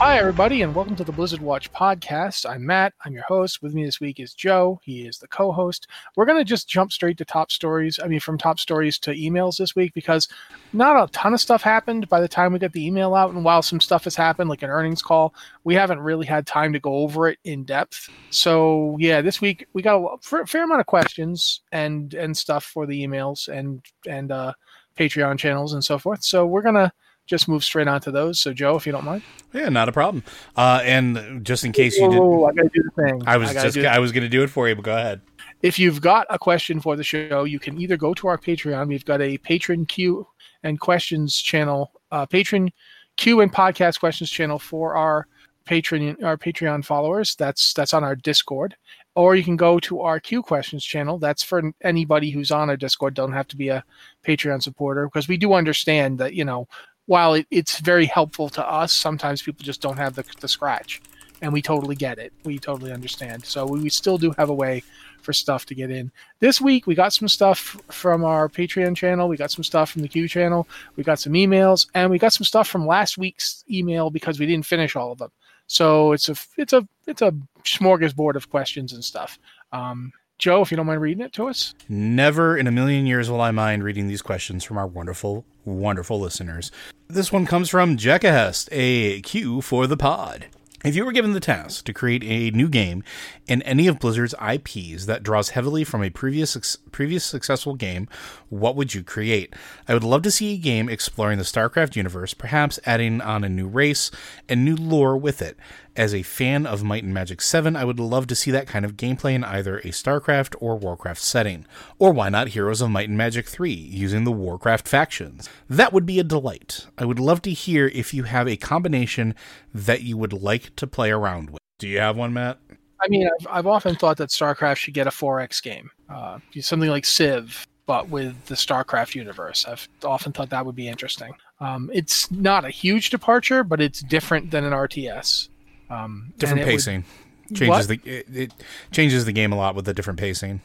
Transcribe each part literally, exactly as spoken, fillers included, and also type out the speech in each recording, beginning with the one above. Hi, everybody, and welcome to the Blizzard Watch Podcast. I'm Matt. I'm your host. With me this week is Joe. He is the co-host. We're going to just jump straight to top stories. I mean, from top stories to emails this week, because not a ton of stuff happened by the time we got the email out. And while some stuff has happened, like an earnings call, we haven't really had time to go over it in depth. So, yeah, this week we got a fair amount of questions and, and stuff for the emails and, and uh, Patreon channels and so forth. So we're going to just move straight on to those. So, Joe, if you don't mind. Yeah, not a problem. Uh, and just in case you didn't... Oh, I got to do the thing. I was I just I was going to do it for you, but go ahead. If you've got a question for the show, you can either go to our Patreon. We've got a Patron Q and Questions channel, uh, Patron Q and Podcast Questions channel for our Patreon, our Patreon followers. That's that's on our Discord. Or you can go to our Q Questions channel. That's for anybody who's on our Discord. Don't have to be a Patreon supporter, because we do understand that, you know, while it, it's very helpful to us, sometimes people just don't have the, the scratch, and we totally get it. We totally understand. So we, we still do have a way for stuff to get in. This week, we got some stuff from our Patreon channel. We got some stuff from the Q channel. We got some emails, and we got some stuff from last week's email because we didn't finish all of them. So it's a it's a it's a smorgasbord of questions and stuff. Um, Joe, if you don't mind reading it to us. Never in a million years will I mind reading these questions from our wonderful, wonderful listeners. This one comes from Jekahest, a Q for the pod. If you were given the task to create a new game in any of Blizzard's I Ps that draws heavily from a previous previous successful game, what would you create? I would love to see a game exploring the StarCraft universe, perhaps adding on a new race and new lore with it. As a fan of Might and Magic seven, I would love to see that kind of gameplay in either a StarCraft or WarCraft setting. Or why not Heroes of Might and Magic three, using the WarCraft factions? That would be a delight. I would love to hear if you have a combination that you would like to play around with. Do you have one, Matt? I mean, I've, I've often thought that StarCraft should get a four X game. Uh, something like Civ, but with the StarCraft universe. I've often thought that would be interesting. Um, it's not a huge departure, but it's different than an R T S. Um, different pacing would, changes what? the it, it changes the game a lot with the different pacing.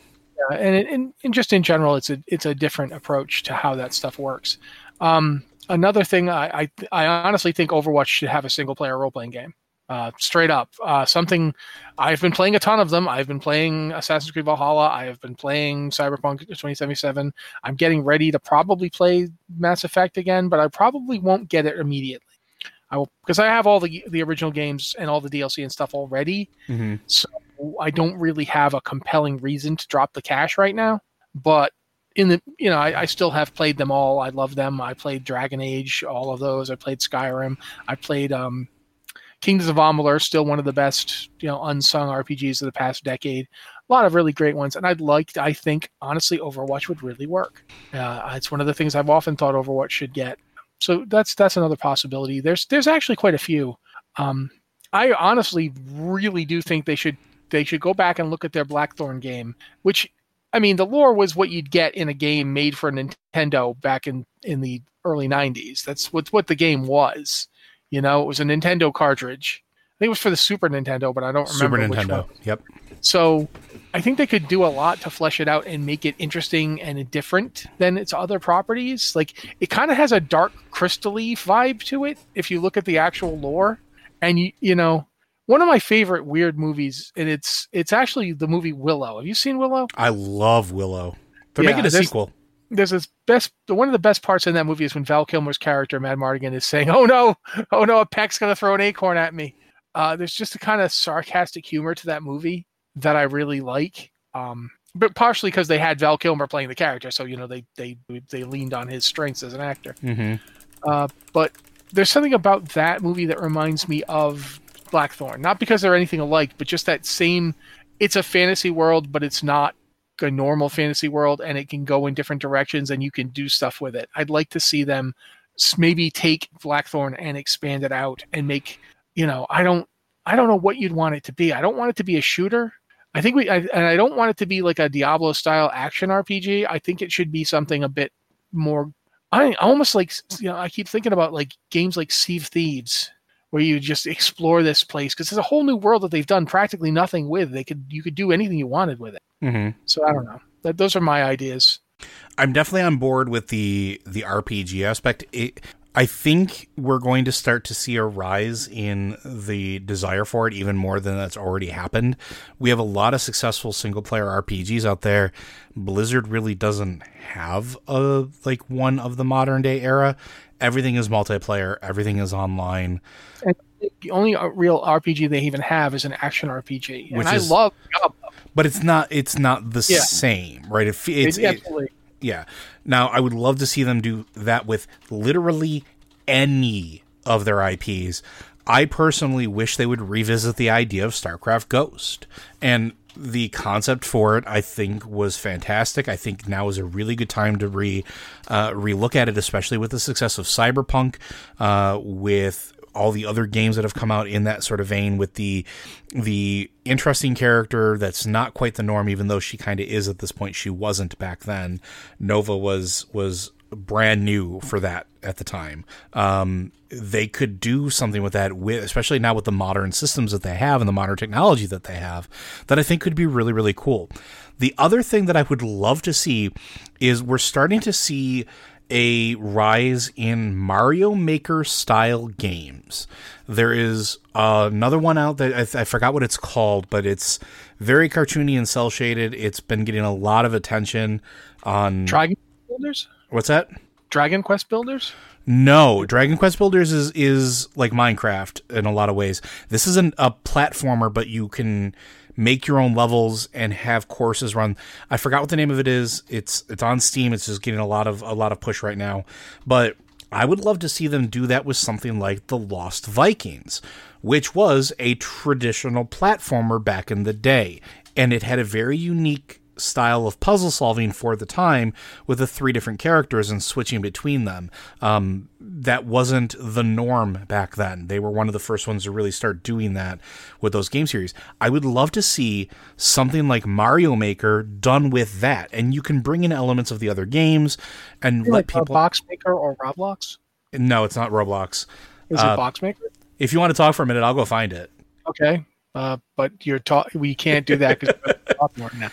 Yeah, and, it, and and just in general, it's a it's a different approach to how that stuff works. Um, another thing, I, I I honestly think Overwatch should have a single player role playing game. Uh, straight up, uh, something. I've been playing a ton of them. I've been playing Assassin's Creed Valhalla. I have been playing Cyberpunk twenty seventy-seven. I'm getting ready to probably play Mass Effect again, but I probably won't get it immediately. I will, because I have all the the original games and all the D L C and stuff already, mm-hmm. So I don't really have a compelling reason to drop the cash right now. But in the you know, I, I still have played them all. I love them. I played Dragon Age, all of those. I played Skyrim. I played um, Kingdoms of Amalur, still one of the best you know unsung R P Gs of the past decade. A lot of really great ones, and I'd like. I think honestly, Overwatch would really work. Uh, it's one of the things I've often thought Overwatch should get. So that's that's another possibility. There's there's actually quite a few. Um, I honestly really do think they should they should go back and look at their Blackthorn game, which, I mean, the lore was what you'd get in a game made for Nintendo back in, in the early nineties. That's what, what the game was. You know, it was a Nintendo cartridge. I think it was for the Super Nintendo, but I don't remember Super Nintendo. Which one. Yep. So I think they could do a lot to flesh it out and make it interesting and different than its other properties. Like, it kind of has a dark, crystal-y vibe to it if you look at the actual lore. And, you, you know, one of my favorite weird movies, and it's it's actually the movie Willow. Have you seen Willow? I love Willow. They're yeah, making a there's, sequel. There's this best. One of the best parts in that movie is when Val Kilmer's character, Mad Mardigan, is saying, oh, no, oh, no, a peck's going to throw an acorn at me. Uh, there's just a kind of sarcastic humor to that movie that I really like. Um, but partially because they had Val Kilmer playing the character. So, you know, they they they leaned on his strengths as an actor. Mm-hmm. Uh, but there's something about that movie that reminds me of Blackthorn. Not because they're anything alike, but just that same, it's a fantasy world, but it's not a normal fantasy world, and it can go in different directions and you can do stuff with it. I'd like to see them maybe take Blackthorn and expand it out and make, you know, I don't, I don't know what you'd want it to be. I don't want it to be a shooter. I think we, I, and I don't want it to be like a Diablo style action R P G. I think it should be something a bit more, I almost like, you know, I keep thinking about like games like Sea of Thieves, where you just explore this place, because there's a whole new world that they've done practically nothing with. They could you could do anything you wanted with it. Mm-hmm. So I don't know. That, those are my ideas. I'm definitely on board with the the R P G aspect. It, I think we're going to start to see a rise in the desire for it even more than that's already happened. We have a lot of successful single player R P Gs out there. Blizzard really doesn't have a like one of the modern day era. Everything is multiplayer. Everything is online. And the only real R P G they even have is an action R P G, and Which I is, love. But it's not. It's not the yeah. same, right? It, it's it, absolutely. It, yeah. Now, I would love to see them do that with literally any of their I Ps. I personally wish they would revisit the idea of StarCraft Ghost, and the concept for it, I think, was fantastic. I think now is a really good time to re uh, relook at it, especially with the success of Cyberpunk, uh, with all the other games that have come out in that sort of vein, with the the interesting character that's not quite the norm, even though she kind of is at this point. She wasn't back then. Nova was was brand new for that at the time. Um, they could do something with that, with, especially now with the modern systems that they have and the modern technology that they have, that I think could be really, really cool. The other thing that I would love to see is we're starting to see a rise in Mario Maker style games. There is uh, another one out that I, th- I forgot what it's called, but it's very cartoony and cel shaded. It's been getting a lot of attention on Dragon Builders. What's that? Dragon Quest Builders? No, Dragon Quest Builders is is like Minecraft in a lot of ways. This isn't a platformer, but you can make your own levels and have courses run. I forgot what the name of it is. It's it's on Steam. It's just getting a lot of a lot of push right now. But I would love to see them do that with something like the Lost Vikings, which was a traditional platformer back in the day, and it had a very unique style of puzzle solving for the time, with the three different characters and switching between them. Um, that wasn't the norm back then. They were one of the first ones to really start doing that with those game series. I would love to see something like Mario Maker done with that, and you can bring in elements of the other games and let like people. Box Maker or Roblox? No, it's not Roblox. Is uh, it Box Maker? If you want to talk for a minute, I'll go find it. Okay, uh, but you're ta- We can't do that because we're talking right now.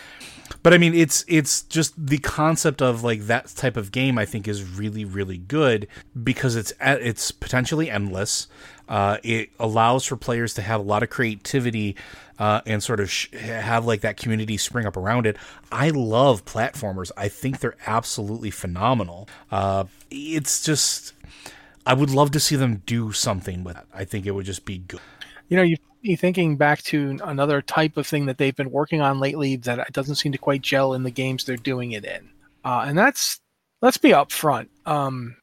But I mean, it's it's just the concept of like that type of game, I think, is really, really good, because it's it's potentially endless. Uh, it allows for players to have a lot of creativity uh, and sort of sh- have like that community spring up around it. I love platformers. I think they're absolutely phenomenal. Uh, it's just, I would love to see them do something with that. I think it would just be good. You know, you thinking back to another type of thing that they've been working on lately that doesn't seem to quite gel in the games they're doing it in, uh, and that's let's be upfront. Um,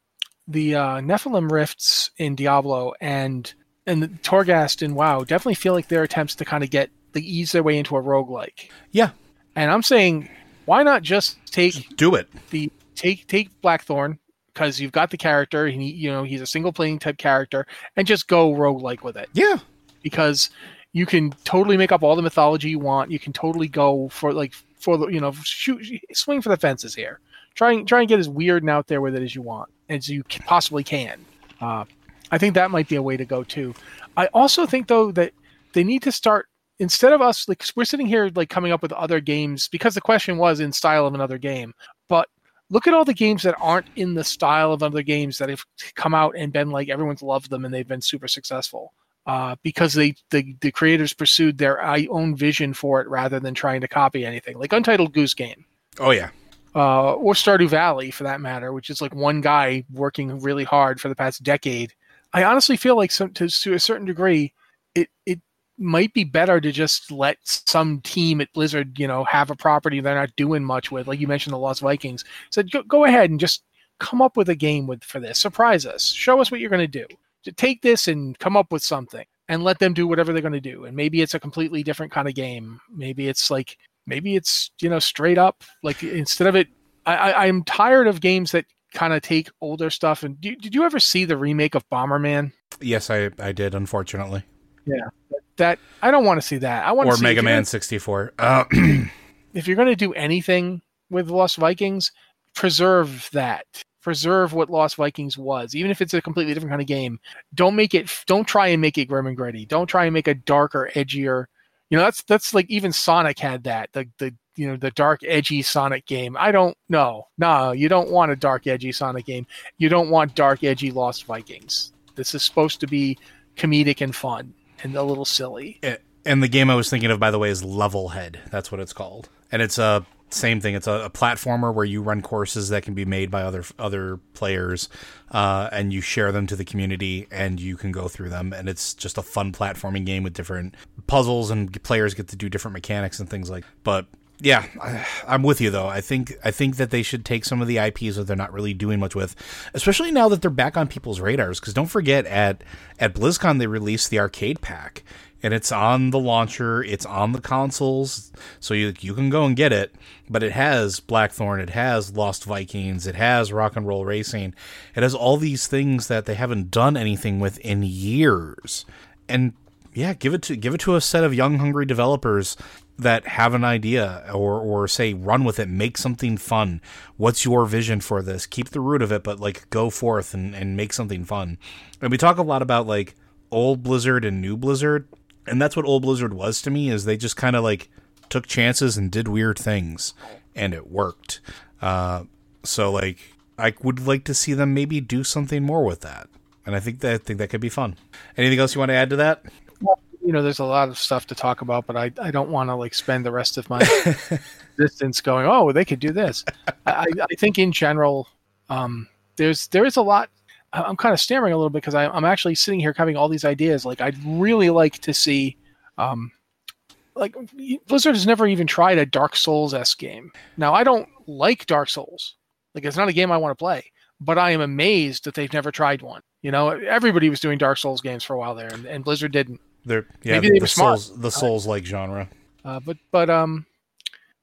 the uh, Nephilim rifts in Diablo and and the Torghast in WoW definitely feel like their attempts to kind of get the ease their way into a roguelike. Yeah, and I'm saying, why not just take just do it the take take Blackthorn, because you've got the character, and he, you know he's a single playing type character, and just go roguelike with it. Yeah. because you can totally make up all the mythology you want. You can totally go for like for the you know shoot swing for the fences here. Try and try and get as weird and out there with it as you want, as you possibly can. Uh, I think that might be a way to go too. I also think though that they need to start, instead of us like we're sitting here like coming up with other games, because the question was in style of another game. But look at all the games that aren't in the style of other games that have come out and been like everyone's loved them and they've been super successful. Uh, because they the, the creators pursued their own vision for it rather than trying to copy anything. Like Untitled Goose Game. Oh yeah. Uh, or Stardew Valley, for that matter, which is like one guy working really hard for the past decade. I honestly feel like some, to, to a certain degree, it it might be better to just let some team at Blizzard, you know, have a property they're not doing much with. Like you mentioned, the Lost Vikings. Said, so go, go ahead and just come up with a game with for this. Surprise us. Show us what you're going to do. Take this and come up with something, and let them do whatever they're going to do. And maybe it's a completely different kind of game. Maybe it's like. Maybe it's, you know, straight up, like instead of it, I, I, I'm tired of games that kind of take older stuff. And do, did you ever see the remake of Bomberman? Yes, I, I did, unfortunately. Yeah, that I don't want to see that. I want to see Mega Man sixty-four. Uh, if you're going to do anything with Lost Vikings, preserve that. Preserve what Lost Vikings was, even if it's a completely different kind of game. Don't make it. Don't try and make it grim and gritty. Don't try and make a darker, edgier. You know, that's that's like even Sonic had that, the the you know the dark edgy Sonic game. I don't know. No, you don't want a dark edgy Sonic game. You don't want dark edgy Lost Vikings. This is supposed to be comedic and fun and a little silly. It, and the game I was thinking of, by the way, is Levelhead. That's what it's called. And it's a same thing. It's a, a platformer where you run courses that can be made by other other players, uh, and you share them to the community, and you can go through them. And it's just a fun platforming game with different puzzles, and players get to do different mechanics and things like. But yeah, I, I'm with you though. I think I think that they should take some of the I Ps that they're not really doing much with, especially now that they're back on people's radars. Because don't forget, at at BlizzCon they released the arcade pack, and it's on the launcher, it's on the consoles, so you you can go and get it. But it has Blackthorn, it has Lost Vikings, it has Rock and Roll Racing, it has all these things that they haven't done anything with in years. And yeah, give it to give it to a set of young, hungry developers that have an idea, or or say run with it, make something fun. What's your vision for this? Keep the root of it, but like go forth and, and make something fun. And we talk a lot about like old Blizzard and new Blizzard, and that's what old Blizzard was to me, is they just kind of like took chances and did weird things, and it worked. Uh, so like, I would like to see them maybe do something more with that. And I think that, I think that could be fun. Anything else you want to add to that? Well, you know, there's a lot of stuff to talk about, but I, I don't want to like spend the rest of my existence going, oh, they could do this. I, I think in general, um, there's, there is a lot. I'm kind of stammering a little bit because I, I'm actually sitting here having all these ideas. Like I'd really like to see, um, like Blizzard has never even tried a Dark Souls-esque game. Now, I don't like Dark Souls. Like it's not a game I want to play, but I am amazed that they've never tried one. You know, everybody was doing Dark Souls games for a while there, and, and Blizzard didn't. They're, yeah, Maybe they the, were smart. Souls, the Souls-like genre. Uh, but, but, um,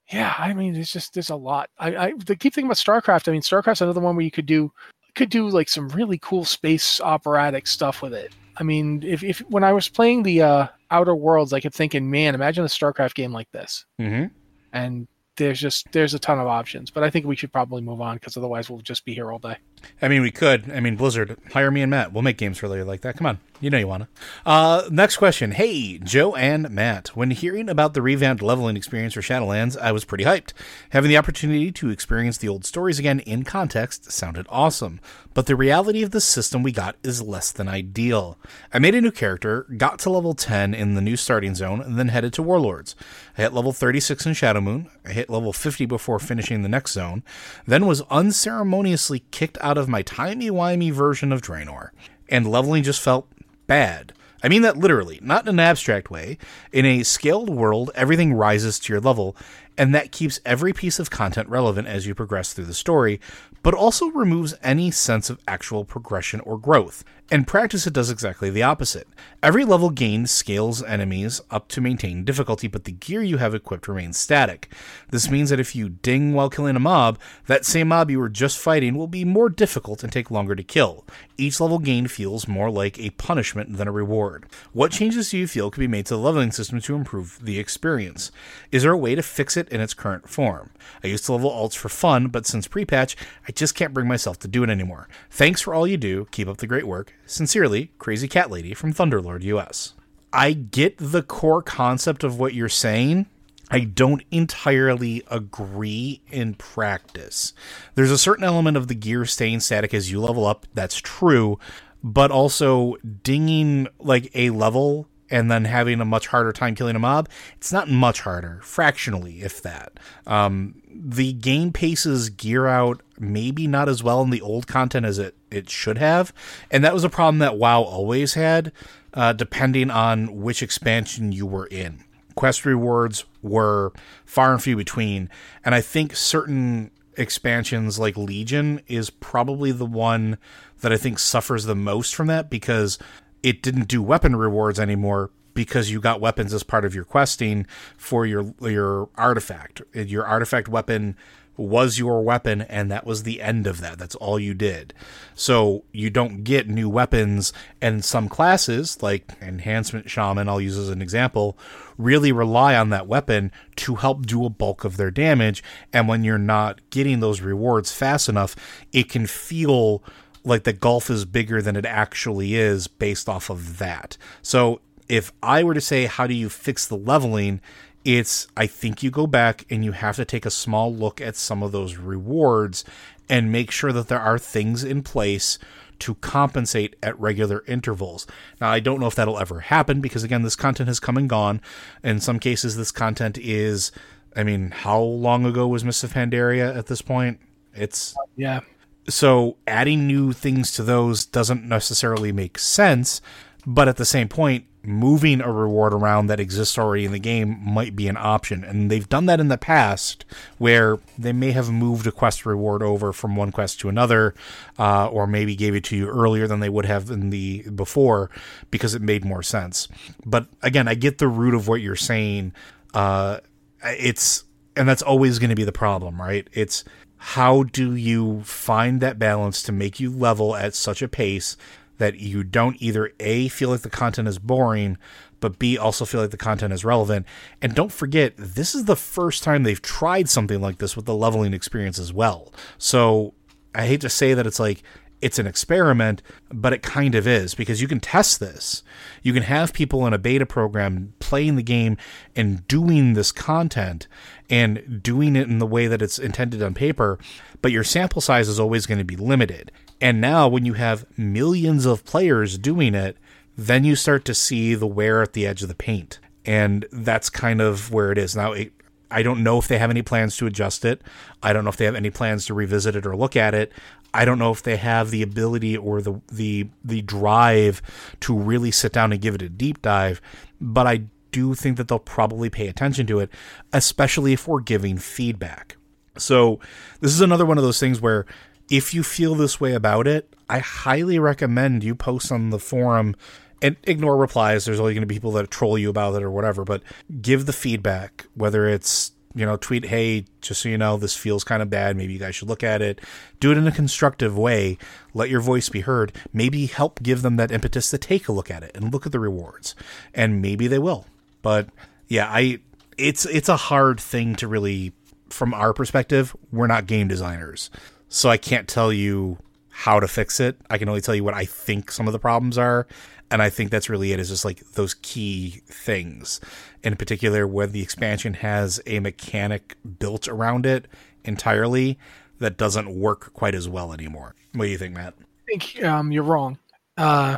yeah, I mean, it's just, there's a lot. I, I keep thinking about StarCraft. I mean, StarCraft's another one where you could do, could do like some really cool space operatic stuff with it. I mean, if, if when I was playing the uh, Outer Worlds, I kept thinking, man, imagine a StarCraft game like this. Mm-hmm. And there's just there's a ton of options, but I think we should probably move on because otherwise we'll just be here all day. I mean, we could. I mean, Blizzard, hire me and Matt. We'll make games for later like that. Come on, you know you wanna. Uh, next question. Hey, Joe and Matt. When hearing about the revamped leveling experience for Shadowlands, I was pretty hyped. Having the opportunity to experience the old stories again in context sounded awesome, but the reality of the system we got is less than ideal. I made a new character, got to level ten in the new starting zone, and then headed to Warlords. I hit level thirty-six in Shadowmoon. I hit level fifty before finishing the next zone, then was unceremoniously kicked out of my timey-wimey version of Draenor, and leveling just felt bad. I mean that literally, not in an abstract way. In a scaled world, everything rises to your level, and that keeps every piece of content relevant as you progress through the story, but also removes any sense of actual progression or growth. In practice, it does exactly the opposite. Every level gained scales enemies up to maintain difficulty, but the gear you have equipped remains static. This means that if you ding while killing a mob, that same mob you were just fighting will be more difficult and take longer to kill. Each level gained feels more like a punishment than a reward. What changes do you feel could be made to the leveling system to improve the experience? Is there a way to fix it in its current form? I used to level alts for fun, but since pre-patch, I just can't bring myself to do it anymore. Thanks for all you do. Keep up the great work. Sincerely, Crazy Cat Lady from Thunderlord U S. I get the core concept of what you're saying. I don't entirely agree in practice. There's a certain element of the gear staying static as you level up. That's true. But also dinging like a level and then having a much harder time killing a mob, it's not much harder, fractionally, if that. Um, the game paces gear out maybe not as well in the old content as it, it should have, and that was a problem that WoW always had, uh, depending on which expansion you were in. Quest rewards were far and few between, and I think certain expansions like Legion is probably the one that I think suffers the most from that, because it didn't do weapon rewards anymore because you got weapons as part of your questing for your your artifact. Your artifact weapon was your weapon, and that was the end of that. That's all you did. So you don't get new weapons, and some classes, like Enhancement Shaman, I'll use as an example, really rely on that weapon to help do a bulk of their damage, and when you're not getting those rewards fast enough, it can feel like the gulf is bigger than it actually is based off of that. So if I were to say, how do you fix the leveling? It's, I think you go back and you have to take a small look at some of those rewards and make sure that there are things in place to compensate at regular intervals. Now, I don't know if that'll ever happen because, again, this content has come and gone. In some cases, this content is, I mean, how long ago was Mists of Pandaria at this point? It's... yeah. So adding new things to those doesn't necessarily make sense, but at the same point, moving a reward around that exists already in the game might be an option. And they've done that in the past where they may have moved a quest reward over from one quest to another, uh, or maybe gave it to you earlier than they would have in the before because it made more sense. But again, I get the root of what you're saying. Uh, it's, and that's always going to be the problem, right? It's, how do you find that balance to make you level at such a pace that you don't either A, feel like the content is boring, but B, also feel like the content is relevant? And don't forget, this is the first time they've tried something like this with the leveling experience as well. So I hate to say that it's like, it's an experiment, but it kind of is, because you can test this. You can have people in a beta program playing the game and doing this content and doing it in the way that it's intended on paper, but your sample size is always going to be limited. And now when you have millions of players doing it, then you start to see the wear at the edge of the paint. And that's kind of where it is. Now, it, I don't know if they have any plans to adjust it. I don't know if they have any plans to revisit it or look at it. I don't know if they have the ability or the the the drive to really sit down and give it a deep dive, but I do think that they'll probably pay attention to it, especially if we're giving feedback. So this is another one of those things where if you feel this way about it, I highly recommend you post on the forum and ignore replies. There's only going to be people that troll you about it or whatever, but give the feedback, whether it's, you know, tweet, hey, just so you know, this feels kind of bad. Maybe you guys should look at it. Do it in a constructive way. Let your voice be heard. Maybe help give them that impetus to take a look at it and look at the rewards. And maybe they will. But yeah, I it's it's a hard thing to really, from our perspective, we're not game designers. So I can't tell you how to fix it. I can only tell you what I think some of the problems are. And I think that's really it, is just like those key things. In particular, when the expansion has a mechanic built around it entirely, that doesn't work quite as well anymore. What do you think, Matt? I think um, you're wrong. Uh,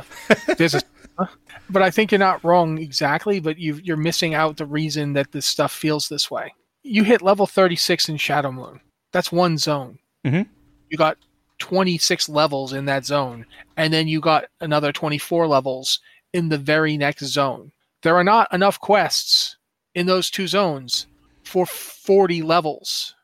there's a, but I think you're not wrong exactly, but you've, you're missing out the reason that this stuff feels this way. You hit level thirty-six in Shadow Moon. That's one zone. Mm-hmm. You got twenty-six levels in that zone, and then you got another twenty-four levels in the very next zone. There are not enough quests in those two zones for forty levels.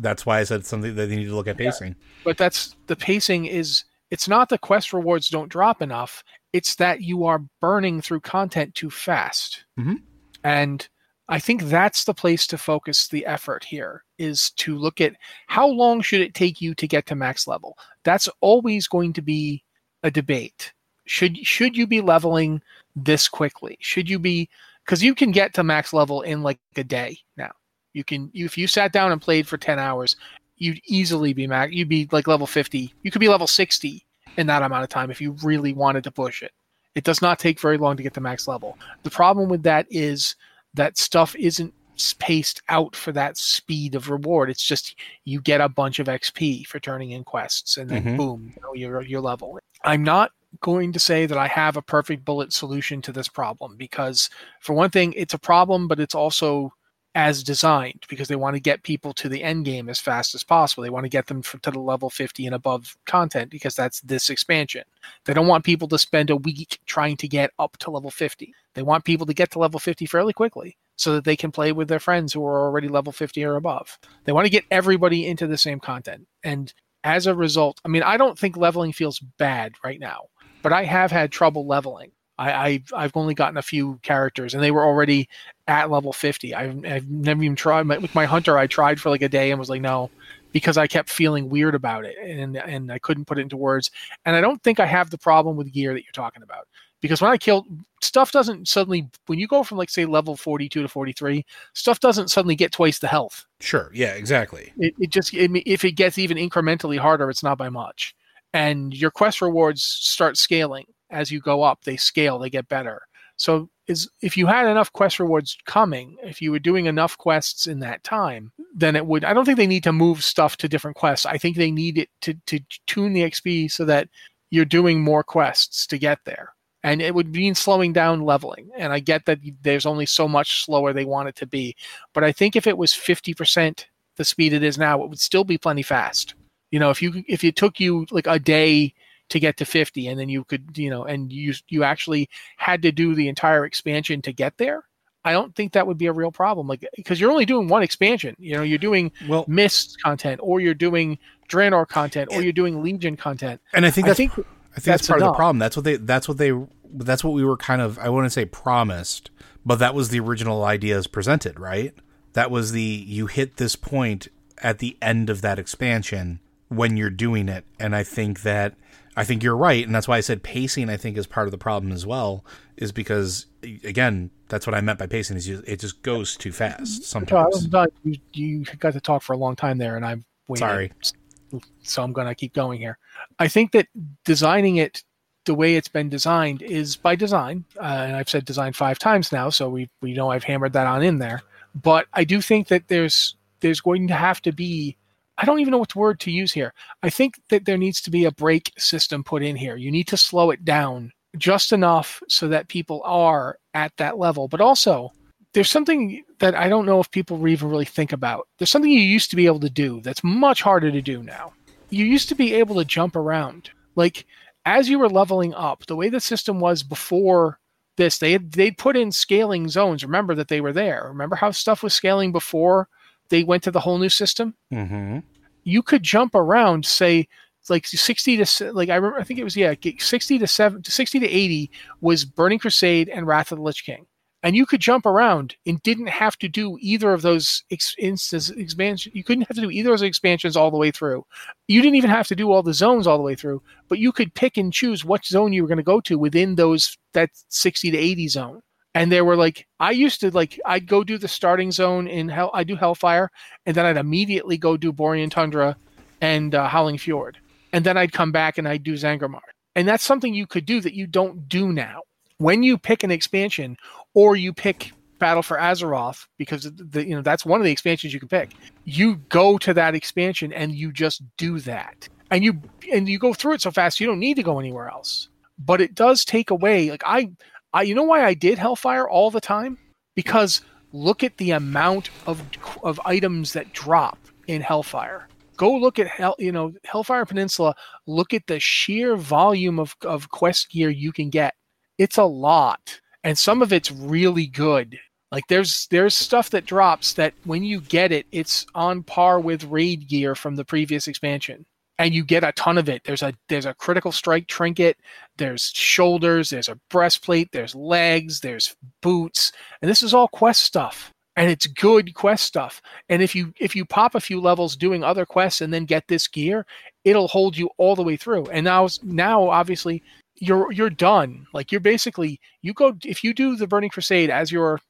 That's why I said something that they need to look at pacing. Yeah. But that's the pacing is It's not the quest rewards don't drop enough. It's that you are burning through content too fast. Mm-hmm. And I think that's the place to focus the effort here, is to look at how long should it take you to get to max level? That's always going to be a debate. Should should you be leveling this quickly? Should you be, because you can get to max level in like a day now. You can, if you sat down and played for ten hours, you'd easily be max. You'd be like level fifty. You could be level sixty in that amount of time if you really wanted to push it. It does not take very long to get to max level. The problem with that is that stuff isn't paced out for that speed of reward. It's just you get a bunch of X P for turning in quests, and then mm-hmm. boom, you know, you're you're level. I'm not going to say that I have a perfect bullet solution to this problem, because for one thing, it's a problem, but it's also as designed, because they want to get people to the end game as fast as possible. They want to get them for, to the level fifty and above content, because that's this expansion. They don't want people to spend a week trying to get up to level fifty. They want people to get to level fifty fairly quickly so that they can play with their friends who are already level fifty or above. They want to get everybody into the same content. And as a result, I mean, I don't think leveling feels bad right now, but I have had trouble leveling. I, I, I've only gotten a few characters, and they were already at level fifty. I've, I've never even tried. My, with my hunter, I tried for like a day and was like, no, because I kept feeling weird about it, and and I couldn't put it into words. And I don't think I have the problem with gear that you're talking about, because when I killed, stuff doesn't suddenly, when you go from like, say, level forty-two to forty-three, stuff doesn't suddenly get twice the health. Sure. Yeah, exactly. It, it just, it, if it gets even incrementally harder, it's not by much. And your quest rewards start scaling. As you go up, they scale, they get better. So is if you had enough quest rewards coming, if you were doing enough quests in that time, then it would, I don't think they need to move stuff to different quests. I think they need it to, to tune the X P so that you're doing more quests to get there. And it would mean slowing down leveling. And I get that there's only so much slower they want it to be. But I think if it was fifty percent the speed it is now, it would still be plenty fast. You know, if you if it took you like a day to get to fifty, and then you could, you know, and you you actually had to do the entire expansion to get there, I don't think that would be a real problem. Like, because you're only doing one expansion, you know, you're doing well, Mist content, or you're doing Draenor content, or you're doing Legion content. And I think that's I think, I think that's, that's part enough. of the problem. That's what they that's what they that's what we were kind of I want to say promised, but that was the original ideas presented, right? That was the you hit this point at the end of that expansion when you're doing it, and I think that. I think you're right, and that's why I said pacing, I think, is part of the problem as well, is because, again, that's what I meant by pacing, is it just goes too fast sometimes. You, you got to talk for a long time there, and I'm waiting. Sorry. So I'm going to keep going here. I think that designing it the way it's been designed is by design, uh, and I've said design five times now, so we we know I've hammered that on in there, but I do think that there's there's going to have to be, I don't even know what word to use here. I think that there needs to be a brake system put in here. You need to slow it down just enough so that people are at that level. But also, there's something that I don't know if people even really think about. There's something you used to be able to do that's much harder to do now. You used to be able to jump around. Like, as you were leveling up, the way the system was before this, they had, they'd put in scaling zones. Remember that they were there. Remember how stuff was scaling before they went to the whole new system? Mm-hmm. You could jump around, say, like sixty to, like, I remember, I think it was, yeah, sixty to seventy, sixty to eighty was Burning Crusade and Wrath of the Lich King. And you could jump around and didn't have to do either of those ex- instances, expansion. You couldn't have to do either of those expansions all the way through. You didn't even have to do all the zones all the way through, but you could pick and choose what zone you were going to go to within those, that sixty to eighty zone. And they were like, I used to like, I'd go do the starting zone in Hell, I do Hellfire, and then I'd immediately go do Borean Tundra and uh, Howling Fjord. And then I'd come back and I'd do Zangarmarsh. And that's something you could do that you don't do now. When you pick an expansion, or you pick Battle for Azeroth, because the, you know that's one of the expansions you can pick, you go to that expansion and you just do that. And you and you go through it so fast, you don't need to go anywhere else. But it does take away, like I... I, you know why I did Hellfire all the time? Because look at the amount of of items that drop in Hellfire. Go look at Hell, you know, Hellfire Peninsula. Look at the sheer volume of, of quest gear you can get. It's a lot, and some of it's really good. Like there's there's stuff that drops that when you get it, it's on par with raid gear from the previous expansion. and you get a ton of it. There's a there's a critical strike trinket, there's shoulders, there's a breastplate, there's legs, there's boots, and this is all quest stuff. And it's good quest stuff. And if you if you pop a few levels doing other quests and then get this gear, it'll hold you all the way through. And now now obviously you're you're done. Like you're basically you go if you do the Burning Crusade as your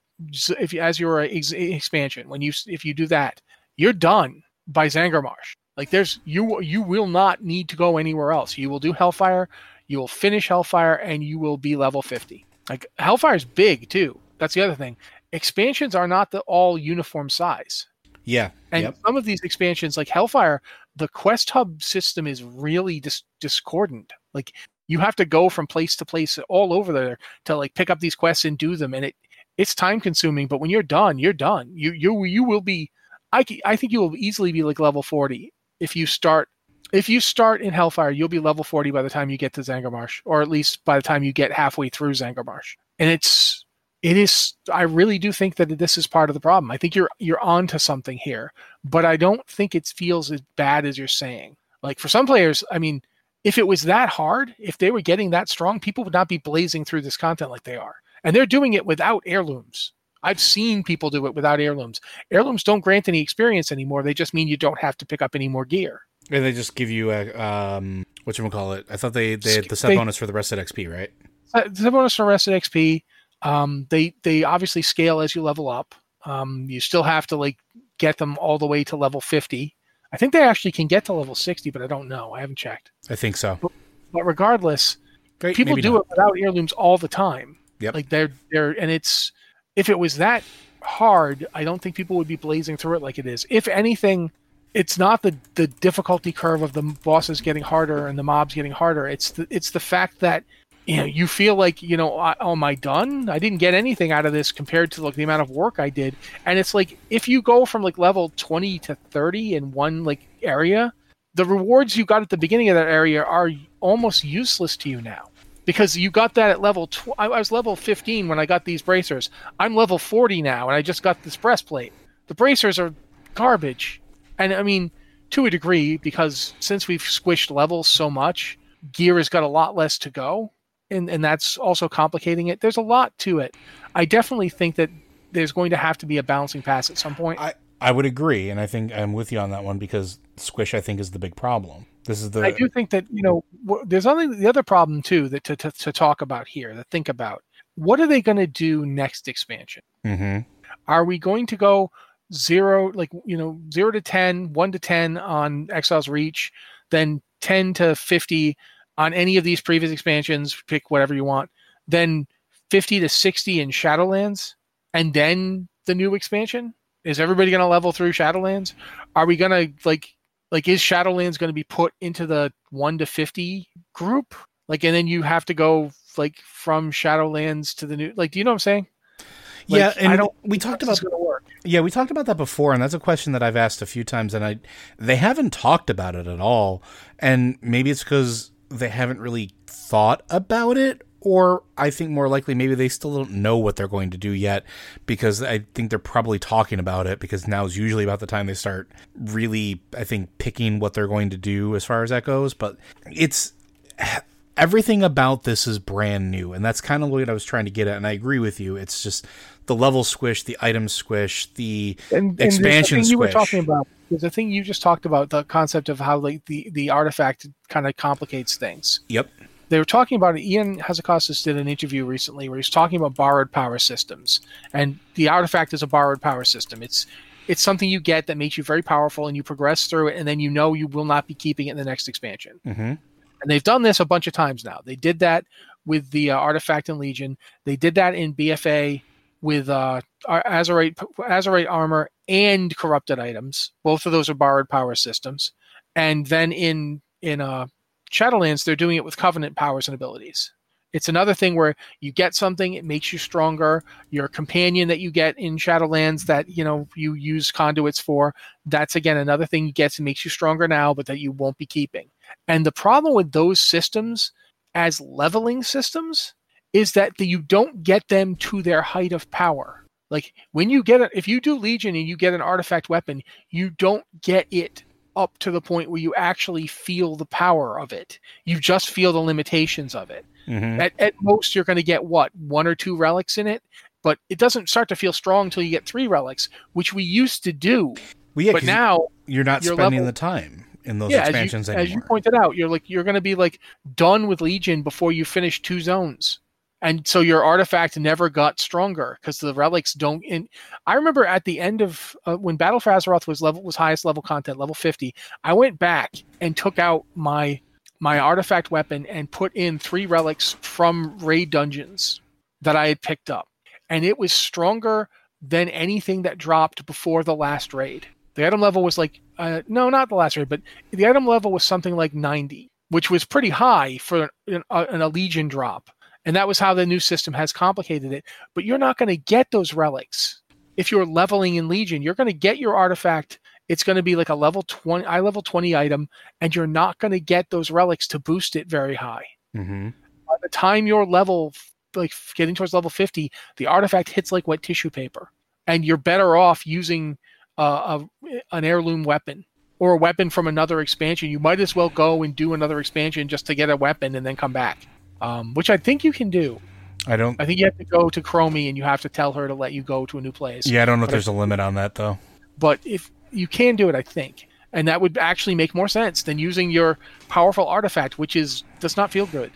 if as your ex- expansion when you if you do that, you're done by Zangarmarsh. Like there's you you will not need to go anywhere else. You will do Hellfire, you will finish Hellfire, and you will be level fifty. Like Hellfire's big too. That's the other thing. Expansions are not the all uniform size. Yeah. And yep. Some of these expansions, like Hellfire, the quest hub system is really dis- discordant. Like you have to go from place to place all over there to like pick up these quests and do them. And it it's time consuming, but when you're done, you're done. You you you will be, I, I think you will easily be like level forty. If you start, if you start in Hellfire, you'll be level forty by the time you get to Zangarmarsh, or at least by the time you get halfway through Zangarmarsh. And it's, It is. I really do think that this is part of the problem. I think you're you're onto something here, but I don't think it feels as bad as you're saying. Like for some players, I mean, if it was that hard, if they were getting that strong, people would not be blazing through this content like they are, and they're doing it without heirlooms. I've seen people do it without heirlooms. Heirlooms don't grant any experience anymore. They just mean you don't have to pick up any more gear. And they just give you a um, whatchamacallit. I thought they they had the set they, bonus for the rested X P, right? Uh, the bonus for rested X P. Um, they, they obviously scale as you level up. Um, you still have to like get them all the way to level fifty. I think they actually can get to level sixty, but I don't know. I haven't checked. I think so. But, but regardless, Great, people do not. it without heirlooms all the time. Yep. Like they're, they're, and it's, if it was that hard, I don't think people would be blazing through it like it is. If anything, it's not the, the difficulty curve of the bosses getting harder and the mobs getting harder. It's the, it's the fact that, you know, you feel like, you know, oh, am I done? I didn't get anything out of this compared to like the amount of work I did. And it's like, if you go from like level twenty to thirty in one like area, the rewards you got at the beginning of that area are almost useless to you now because you got that at level, tw- I was level fifteen when I got these bracers. I'm level forty now and I just got this breastplate. The bracers are garbage. And I mean, to a degree, because since we've squished levels so much, gear has got a lot less to go. And, and that's also complicating it. There's a lot to it. I definitely think that there's going to have to be a balancing pass at some point. I, I would agree, and I think I'm with you on that one because Squish, I think, is the big problem. This is the. I do think that, you know, there's only the other problem, too, that to, to, to talk about here, to think about. What are they going to do next expansion? Mm-hmm. Are we going to go zero, like, you know, zero to ten, one to ten on Exile's Reach, then ten to fifty on any of these previous expansions, pick whatever you want, then fifty to sixty in Shadowlands, and then the new expansion? Is everybody going to level through Shadowlands? Are we going to, like, like is Shadowlands going to be put into the one to fifty group? Like, and then you have to go, like, from Shadowlands to the new, like, do you know what I'm saying? Like, yeah, and I don't, we talked about work. Yeah, we talked about that before, and that's a question that I've asked a few times, and I they haven't talked about it at all, and maybe it's because they haven't really thought about it, or I think more likely maybe they still don't know what they're going to do yet, because I think they're probably talking about it because now is usually about the time they start really, I think, picking what they're going to do as far as that goes. But it's everything about this is brand new, and that's kind of what I was trying to get at. And I agree with you. It's just the level squish, the item squish, the and, expansion and the thing squish. You were talking about. The thing you just talked about, the concept of how like the, the artifact kind of complicates things. Yep. They were talking about it. Ian Hatzakostas did an interview recently where he's talking about borrowed power systems. And the artifact is a borrowed power system. It's it's something you get that makes you very powerful and you progress through it and then you know you will not be keeping it in the next expansion. Mm-hmm. And they've done this a bunch of times now. They did that with the uh, artifact in Legion. They did that in B F A with uh, Azerite, Azerite armor and corrupted items. Both of those are borrowed power systems. And then in in uh, Shadowlands, they're doing it with Covenant powers and abilities. It's another thing where you get something, it makes you stronger. Your companion that you get in Shadowlands that you know you use conduits for, that's again another thing you get and makes you stronger now, but that you won't be keeping. And the problem with those systems as leveling systems is that the, you don't get them to their height of power. Like when you get it, if you do Legion and you get an artifact weapon, you don't get it up to the point where you actually feel the power of it. You just feel the limitations of it. Mm-hmm. At, at most, you're going to get, what, one or two relics in it? But it doesn't start to feel strong until you get three relics, which we used to do. Well, yeah, but now you're not spending level, the time in those yeah, expansions as you, anymore. As you pointed out, you're like you're going to be like done with Legion before you finish two zones. And so your artifact never got stronger because the relics don't. In, I remember at the end of uh, when Battle for Azeroth was level was highest level content, level fifty. I went back and took out my my artifact weapon and put in three relics from raid dungeons that I had picked up, and it was stronger than anything that dropped before the last raid. The item level was like uh, no, not the last raid, but the item level was something like ninety, which was pretty high for an, an, a Legion drop. And that was how the new system has complicated it. But you're not going to get those relics if you're leveling in Legion. You're going to get your artifact. It's going to be like a level twenty, I level twenty item, and you're not going to get those relics to boost it very high. Mm-hmm. By the time you're level, like getting towards level fifty, the artifact hits like wet tissue paper, and you're better off using uh, a, an heirloom weapon or a weapon from another expansion. You might as well go and do another expansion just to get a weapon and then come back. Um, which I think you can do. I don't. I think you have to go to Chromie and you have to tell her to let you go to a new place. Yeah, I don't know but if there's if, a limit on that though. But if you can do it, I think, and that would actually make more sense than using your powerful artifact, which is does not feel good.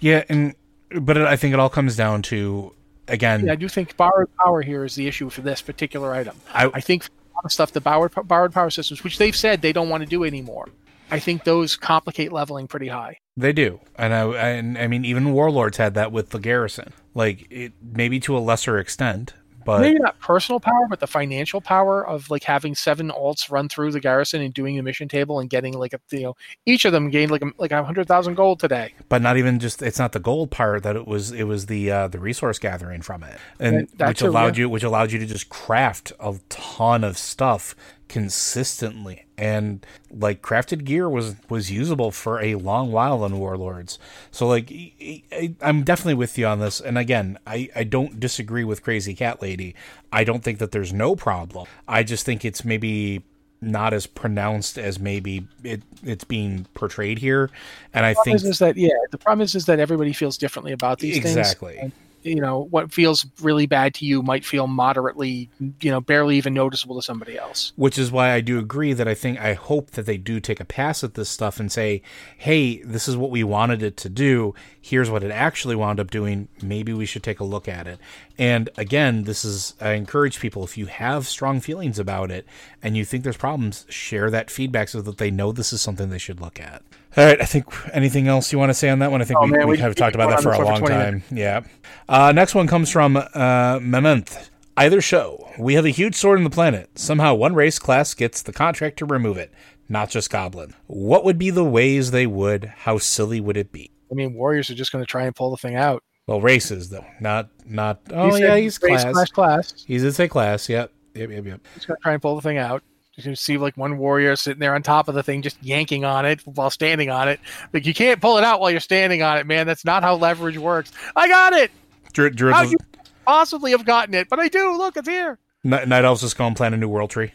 Yeah, and but it, I think it all comes down to again. Yeah, I do think borrowed power here is the issue for this particular item. I, I think for a lot of stuff the borrowed borrowed power systems, which they've said they don't want to do anymore. I think those complicate leveling pretty high. They do. And I, and I mean, even Warlords had that with the Garrison. Like, it maybe to a lesser extent, but... Maybe not personal power, but the financial power of, like, having seven alts run through the Garrison and doing a mission table and getting, like, a, you know, each of them gained, like, a, like one hundred thousand gold today. But not even just... It's not the gold part that it was... It was the uh, the resource gathering from it, and that, which, too, allowed yeah. you, which allowed you to just craft a ton of stuff consistently, and like crafted gear was was usable for a long while in Warlords. So like I, I'm definitely with you on this, and again I, I don't disagree with Crazy Cat Lady. I don't think that there's no problem. I just think it's maybe not as pronounced as maybe it it's being portrayed here, and I think is that yeah the problem is, is that everybody feels differently about these exactly. things exactly. You know, what feels really bad to you might feel moderately, you know, barely even noticeable to somebody else. Which is why I do agree that I think I hope that they do take a pass at this stuff and say, hey, this is what we wanted it to do. Here's what it actually wound up doing. Maybe we should take a look at it. And again, this is, I encourage people, if you have strong feelings about it and you think there's problems, share that feedback so that they know this is something they should look at. All right, I think anything else you want to say on that one? I think oh, we, man, we, we have talked about that for a long time. Minutes. Yeah. Uh, next one comes from uh, Mementh. Either show, we have a huge sword on the planet. Somehow one race class gets the contract to remove it, not just Goblin. What would be the ways they would? How silly would it be? I mean, warriors are just going to try and pull the thing out. Well, races, though. Not, not. Oh, he yeah, he's race class. class. He did say class. Yep. Yep, yep, yep. He's going to try and pull the thing out. You can see like one warrior sitting there on top of the thing, just yanking on it while standing on it. Like you can't pull it out while you're standing on it, man. That's not how leverage works. I got it. Dr- dr- how dr- you possibly have gotten it? But I do. Look, it's here. N- Night Elves just go and plant a new world tree.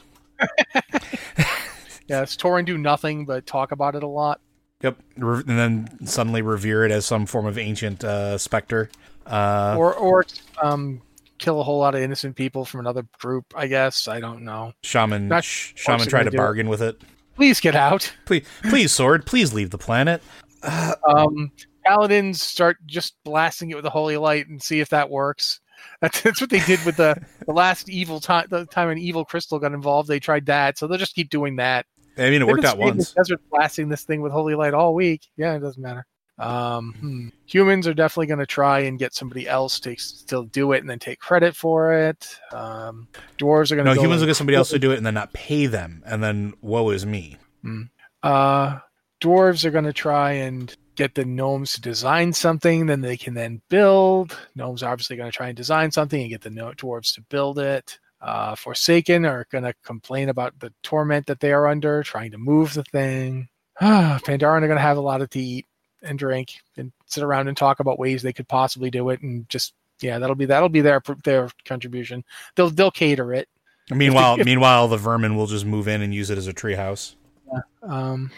Yeah, it's Tauren do nothing but talk about it a lot. Yep, and then suddenly revere it as some form of ancient uh, specter. Uh, or or um. kill a whole lot of innocent people from another group, I guess. I don't know. Shaman Not sh- Shaman tried to bargain it. with it. Please get out. Please, please sword. Please leave the planet. Uh, um, Paladins start just blasting it with the holy light and see if that works. That's, that's what they did with the, the last evil time, the time an evil crystal got involved. They tried that. So they'll just keep doing that. I mean, it They've worked out once. Desert blasting this thing with holy light all week. Yeah, it doesn't matter. Um, hmm. Humans are definitely going to try and get somebody else to still do it and then take credit for it. Um, dwarves are going to. No, go humans will get somebody else to do it and then not pay them, and then woe is me. Hmm. Uh, dwarves are going to try and get the gnomes to design something, then they can then build. Gnomes are obviously going to try and design something and get the dwarves to build it. Uh, Forsaken are going to complain about the torment that they are under, trying to move the thing. Pandaren are going to have a lot of to eat and drink and sit around and talk about ways they could possibly do it. And just, yeah, that'll be, that'll be their, their contribution. They'll, they'll cater it. Meanwhile, if the, if, meanwhile, the vermin will just move in and use it as a treehouse. Yeah. Um,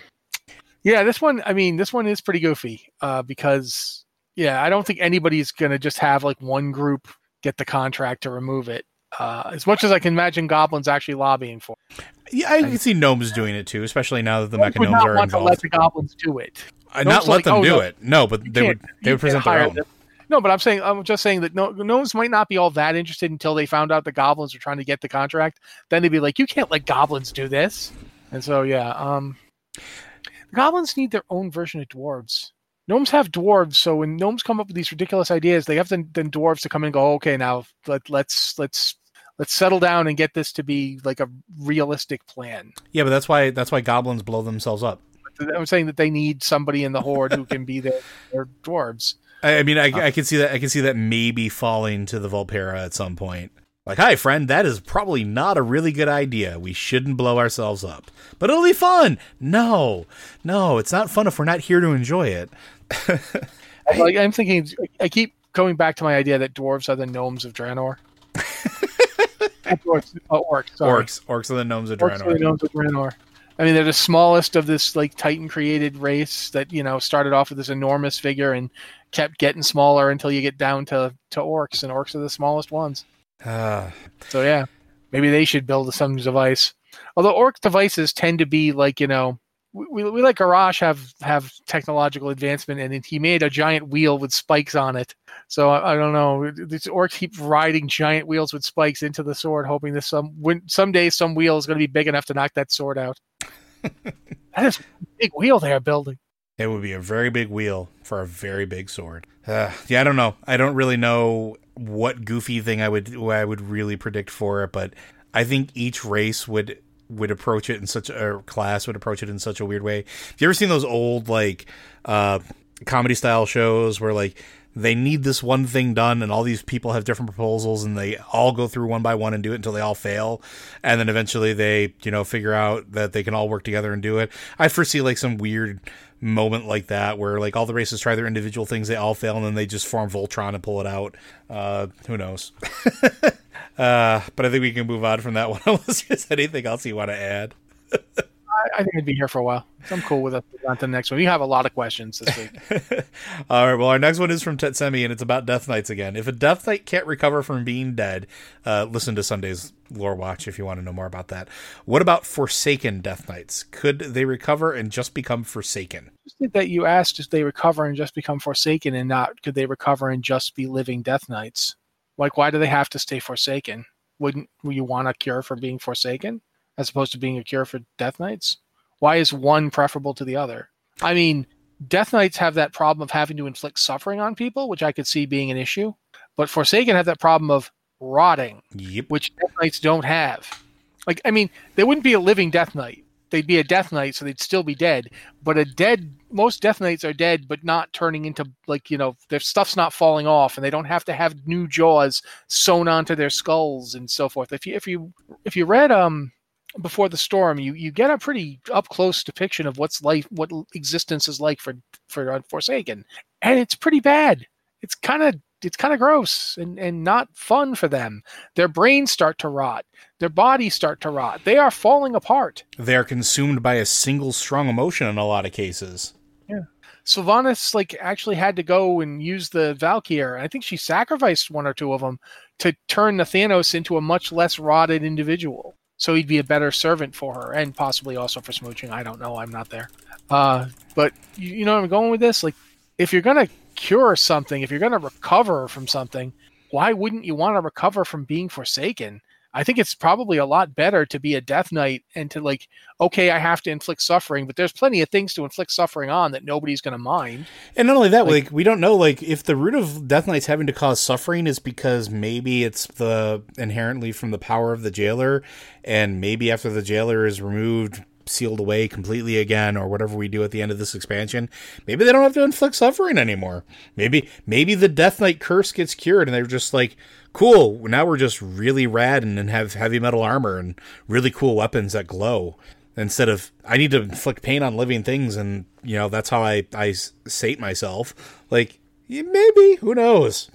yeah, this one, I mean, this one is pretty goofy uh, because, yeah, I don't think anybody's going to just have like one group get the contract to remove it. Uh, as much as I can imagine goblins actually lobbying for it. Yeah, I can see gnomes doing it too, especially now that the mechanomes are involved. Would not want to let the goblins do it. Uh, not let like, them oh, do no, it. No, but they would they would present their own. Them. No, but I'm saying I'm just saying that no, gnomes might not be all that interested until they found out the goblins are trying to get the contract. Then they'd be like, you can't let goblins do this. And so, yeah. Um, goblins need their own version of dwarves. Gnomes have dwarves, so when gnomes come up with these ridiculous ideas, they have then dwarves to come in and go, okay, now let, let's let's... Let's settle down and get this to be like a realistic plan. Yeah, but that's why that's why goblins blow themselves up. I'm saying that they need somebody in the horde who can be their, their dwarves. I, I mean, I, uh, I can see that. I can see that maybe falling to the Vulpera at some point. Like, hi, friend, that is probably not a really good idea. We shouldn't blow ourselves up, but it'll be fun. No, no, it's not fun if we're not here to enjoy it. Like, I'm thinking, I keep coming back to my idea that dwarves are the gnomes of Draenor. Orcs, oh, orcs, sorry. orcs, orcs are the gnomes of Draenor. Orcs are the gnomes of Draenor. I mean, they're the smallest of this like Titan-created race that you know started off with this enormous figure and kept getting smaller until you get down to, to orcs, and orcs are the smallest ones. Uh, so yeah, maybe they should build some device. Although orc devices tend to be like you know we we let Garrosh have have technological advancement, and he made a giant wheel with spikes on it. So I, I don't know. These orcs keep riding giant wheels with spikes into the sword, hoping that some when, someday some wheel is going to be big enough to knock that sword out. That is a big wheel they are building. It would be a very big wheel for a very big sword. Uh, yeah, I don't know. I don't really know what goofy thing I would I would really predict for it, but I think each race would would approach it in such a class would approach it in such a weird way. Have you ever seen those old like uh, comedy style shows where like they need this one thing done and all these people have different proposals and they all go through one by one and do it until they all fail. And then eventually they, you know, figure out that they can all work together and do it. I foresee like some weird moment like that where like all the races try their individual things. They all fail and then they just form Voltron and pull it out. Uh, who knows? uh, but I think we can move on from that one. Unless there's anything else you want to add. I think I'd be here for a while. So I'm cool with it. On to the next one. We have a lot of questions this week. All right. Well, our next one is from Tetsemi, and it's about Death Knights again. If a Death Knight can't recover from being dead, uh, listen to Sunday's Lore Watch if you want to know more about that. What about Forsaken Death Knights? Could they recover and just become Forsaken? I think that you asked if they recover and just become Forsaken and not could they recover and just be living Death Knights? Like, why do they have to stay Forsaken? Wouldn't you want a cure for being Forsaken? As opposed to being a cure for Death Knights? Why is one preferable to the other? I mean, Death Knights have that problem of having to inflict suffering on people, which I could see being an issue. But Forsaken have that problem of rotting, yep. Which Death Knights don't have. Like, I mean, they wouldn't be a living Death Knight. They'd be a Death Knight, so they'd still be dead. But a dead, most Death Knights are dead, but not turning into, like, you know, their stuff's not falling off, and they don't have to have new jaws sewn onto their skulls and so forth. If you, if you, if you read, um, Before the Storm, you, you get a pretty up close depiction of what's life, what existence is like for for Forsaken, and it's pretty bad. It's kind of it's kind of gross and, and not fun for them. Their brains start to rot, their bodies start to rot. They are falling apart. They are consumed by a single strong emotion in a lot of cases. Yeah, Sylvanas like actually had to go and use the Valkyr. I think she sacrificed one or two of them to turn the Thanos into a much less rotted individual. So he'd be a better servant for her and possibly also for smooching. I don't know. I'm not there. Uh, but you, you know where I'm going with this? Like, if you're going to cure something, if you're going to recover from something, why wouldn't you want to recover from being Forsaken? I think it's probably a lot better to be a Death Knight and to like, okay, I have to inflict suffering, but there's plenty of things to inflict suffering on that nobody's going to mind. And not only that, like, like we don't know, like if the root of Death Knights having to cause suffering is because maybe it's the inherently from the power of the jailer, and maybe after the jailer is removed, sealed away completely again, or whatever we do at the end of this expansion, maybe they don't have to inflict suffering anymore. Maybe, maybe the Death Knight curse gets cured and they're just like, cool, now we're just really rad and, and have heavy metal armor and really cool weapons that glow. Instead of, I need to inflict pain on living things and, you know, that's how I, I sate myself. Like, maybe, who knows?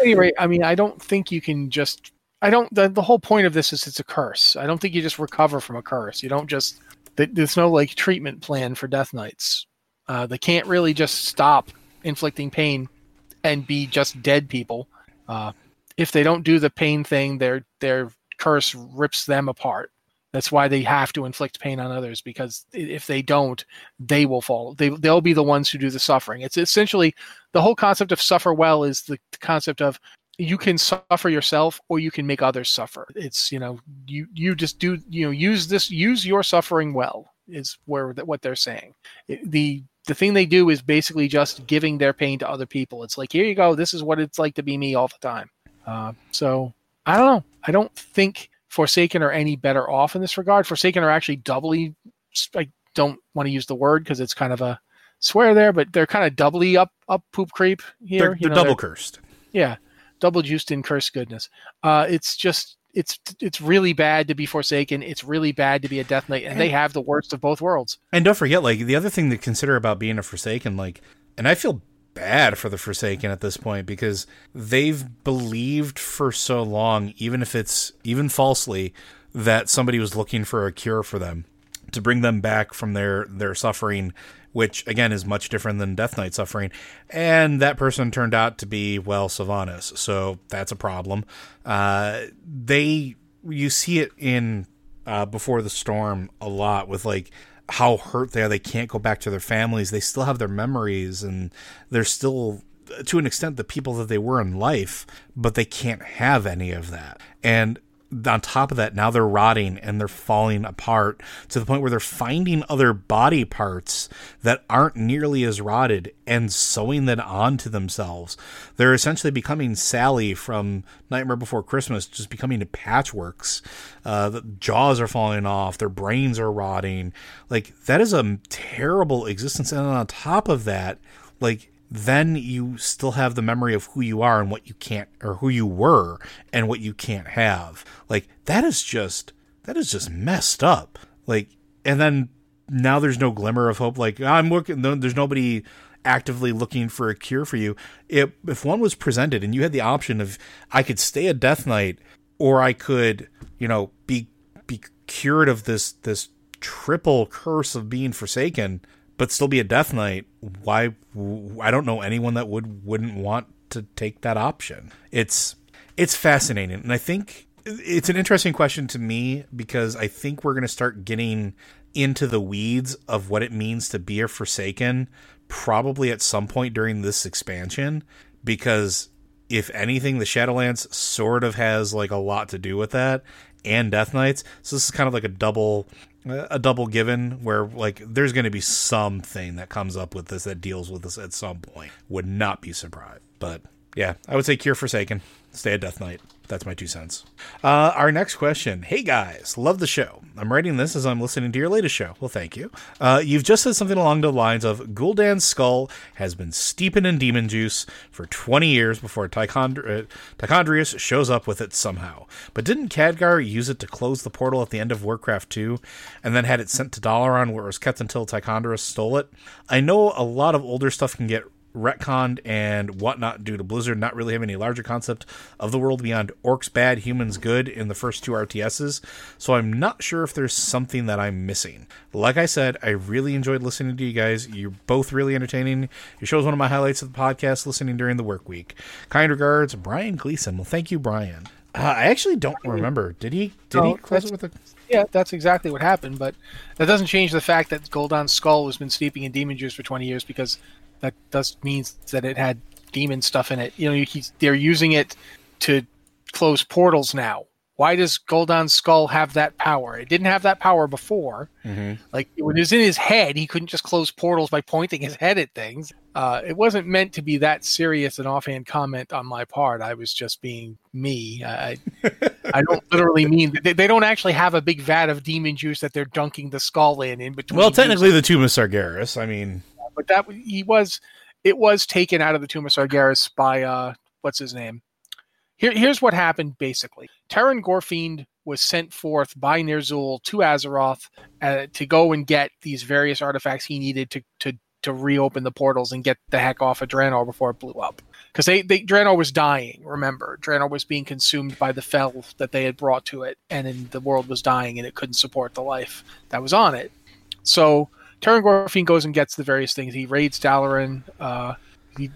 Anyway, I mean, I don't think you can just, I don't, the, the whole point of this is it's a curse. I don't think you just recover from a curse. You don't just there's no like treatment plan for Death Knights. Uh, they can't really just stop inflicting pain and be just dead people. Uh, if they don't do the pain thing, their their curse rips them apart. That's why they have to inflict pain on others, because if they don't, they will fall. They, they'll be the ones who do the suffering. It's essentially the whole concept of suffer well is the concept of you can suffer yourself or you can make others suffer. It's, you know, you, you just do, you know, use this, use your suffering well is where what they're saying. It, the the thing they do is basically just giving their pain to other people. It's like, here you go. This is what it's like to be me all the time. Uh, so I don't know. I don't think Forsaken are any better off in this regard. Forsaken are actually doubly, I don't want to use the word because it's kind of a swear there, but they're kind of doubly up up poop creep here. They're, they're you know, double they're, cursed. Yeah, double juiced in cursed goodness. Uh, it's just, it's it's really bad to be Forsaken. It's really bad to be a Death Knight, and, and they have the worst of both worlds. And don't forget, like, the other thing to consider about being a Forsaken, like, and I feel bad for the Forsaken at this point because they've believed for so long, even if it's even falsely, that somebody was looking for a cure for them to bring them back from their their suffering, which again is much different than Death Knight suffering. And that person turned out to be, well, Sylvanas. So that's a problem. Uh, they you see it in uh, Before the Storm a lot with like how hurt they are. They can't go back to their families. They still have their memories and they're still, to an extent, the people that they were in life, but they can't have any of that. And on top of that, now they're rotting and they're falling apart to the point where they're finding other body parts that aren't nearly as rotted and sewing them onto themselves. They're essentially becoming Sally from Nightmare Before Christmas, just becoming a patchworks. Uh, the jaws are falling off. Their brains are rotting. Like, that is a terrible existence. And on top of that, like, then you still have the memory of who you are and what you can't, or who you were and what you can't have. Like, that is just, that is just messed up. Like, and then now there's no glimmer of hope. Like, I'm looking, there's nobody actively looking for a cure for you. If, if one was presented and you had the option of, I could stay a Death Knight or I could, you know, be, be cured of this, this triple curse of being Forsaken, but still be a Death Knight, why? I don't know anyone that would, wouldn't want to take that option. It's it's fascinating. And I think it's an interesting question to me because I think we're going to start getting into the weeds of what it means to be a Forsaken probably at some point during this expansion, because if anything, the Shadowlands sort of has like a lot to do with that and Death Knights. So this is kind of like a double... a double given where like there's going to be something that comes up with this that deals with this at some point. Would not be surprised. But yeah, I would say cure Forsaken, stay a Death Knight. That's my two cents. Uh, our next question. Hey guys, love the show. I'm writing this as I'm listening to your latest show. Well, thank you. Uh, you've just said something along the lines of Gul'dan's skull has been steeping in demon juice for twenty years before Tychondri- uh, Tychondrius shows up with it somehow. But didn't Khadgar use it to close the portal at the end of Warcraft two and then had it sent to Dalaran where it was kept until Tychondrius stole it? I know a lot of older stuff can get retconned and whatnot due to Blizzard not really having any larger concept of the world beyond orcs bad, humans good in the first two R T S's, so I'm not sure if there's something that I'm missing. Like I said, I really enjoyed listening to you guys. You're both really entertaining. Your show is one of my highlights of the podcast, listening during the work week. Kind regards, Brian Gleason. Well, thank you, Brian. Uh, I actually don't remember. Did he Did oh, he close it with a... Yeah, that's exactly what happened, but that doesn't change the fact that Gul'dan's skull has been steeping in demon juice for twenty years because that does means that it had demon stuff in it. You know, you keep, they're using it to close portals now. Why does Gul'dan's skull have that power? It didn't have that power before. Mm-hmm. Like, when it was in his head, he couldn't just close portals by pointing his head at things. Uh, it wasn't meant to be that serious an offhand comment on my part. I was just being me. I, I don't literally mean that. They, they don't actually have a big vat of demon juice that they're dunking the skull in in between. Well, technically, the Tomb of Sargeras. I mean... But that he was, it was taken out of the Tomb of Sargeras by uh, what's his name? Here, here's what happened basically. Terran Gorfiend was sent forth by Ner'zhul to Azeroth uh, to go and get these various artifacts he needed to to to reopen the portals and get the heck off of Draenor before it blew up. Because they, they Draenor was dying. Remember, Draenor was being consumed by the Fel that they had brought to it, and then the world was dying, and it couldn't support the life that was on it. So Terran Gorfin goes and gets the various things. He raids Dalaran. Uh, he,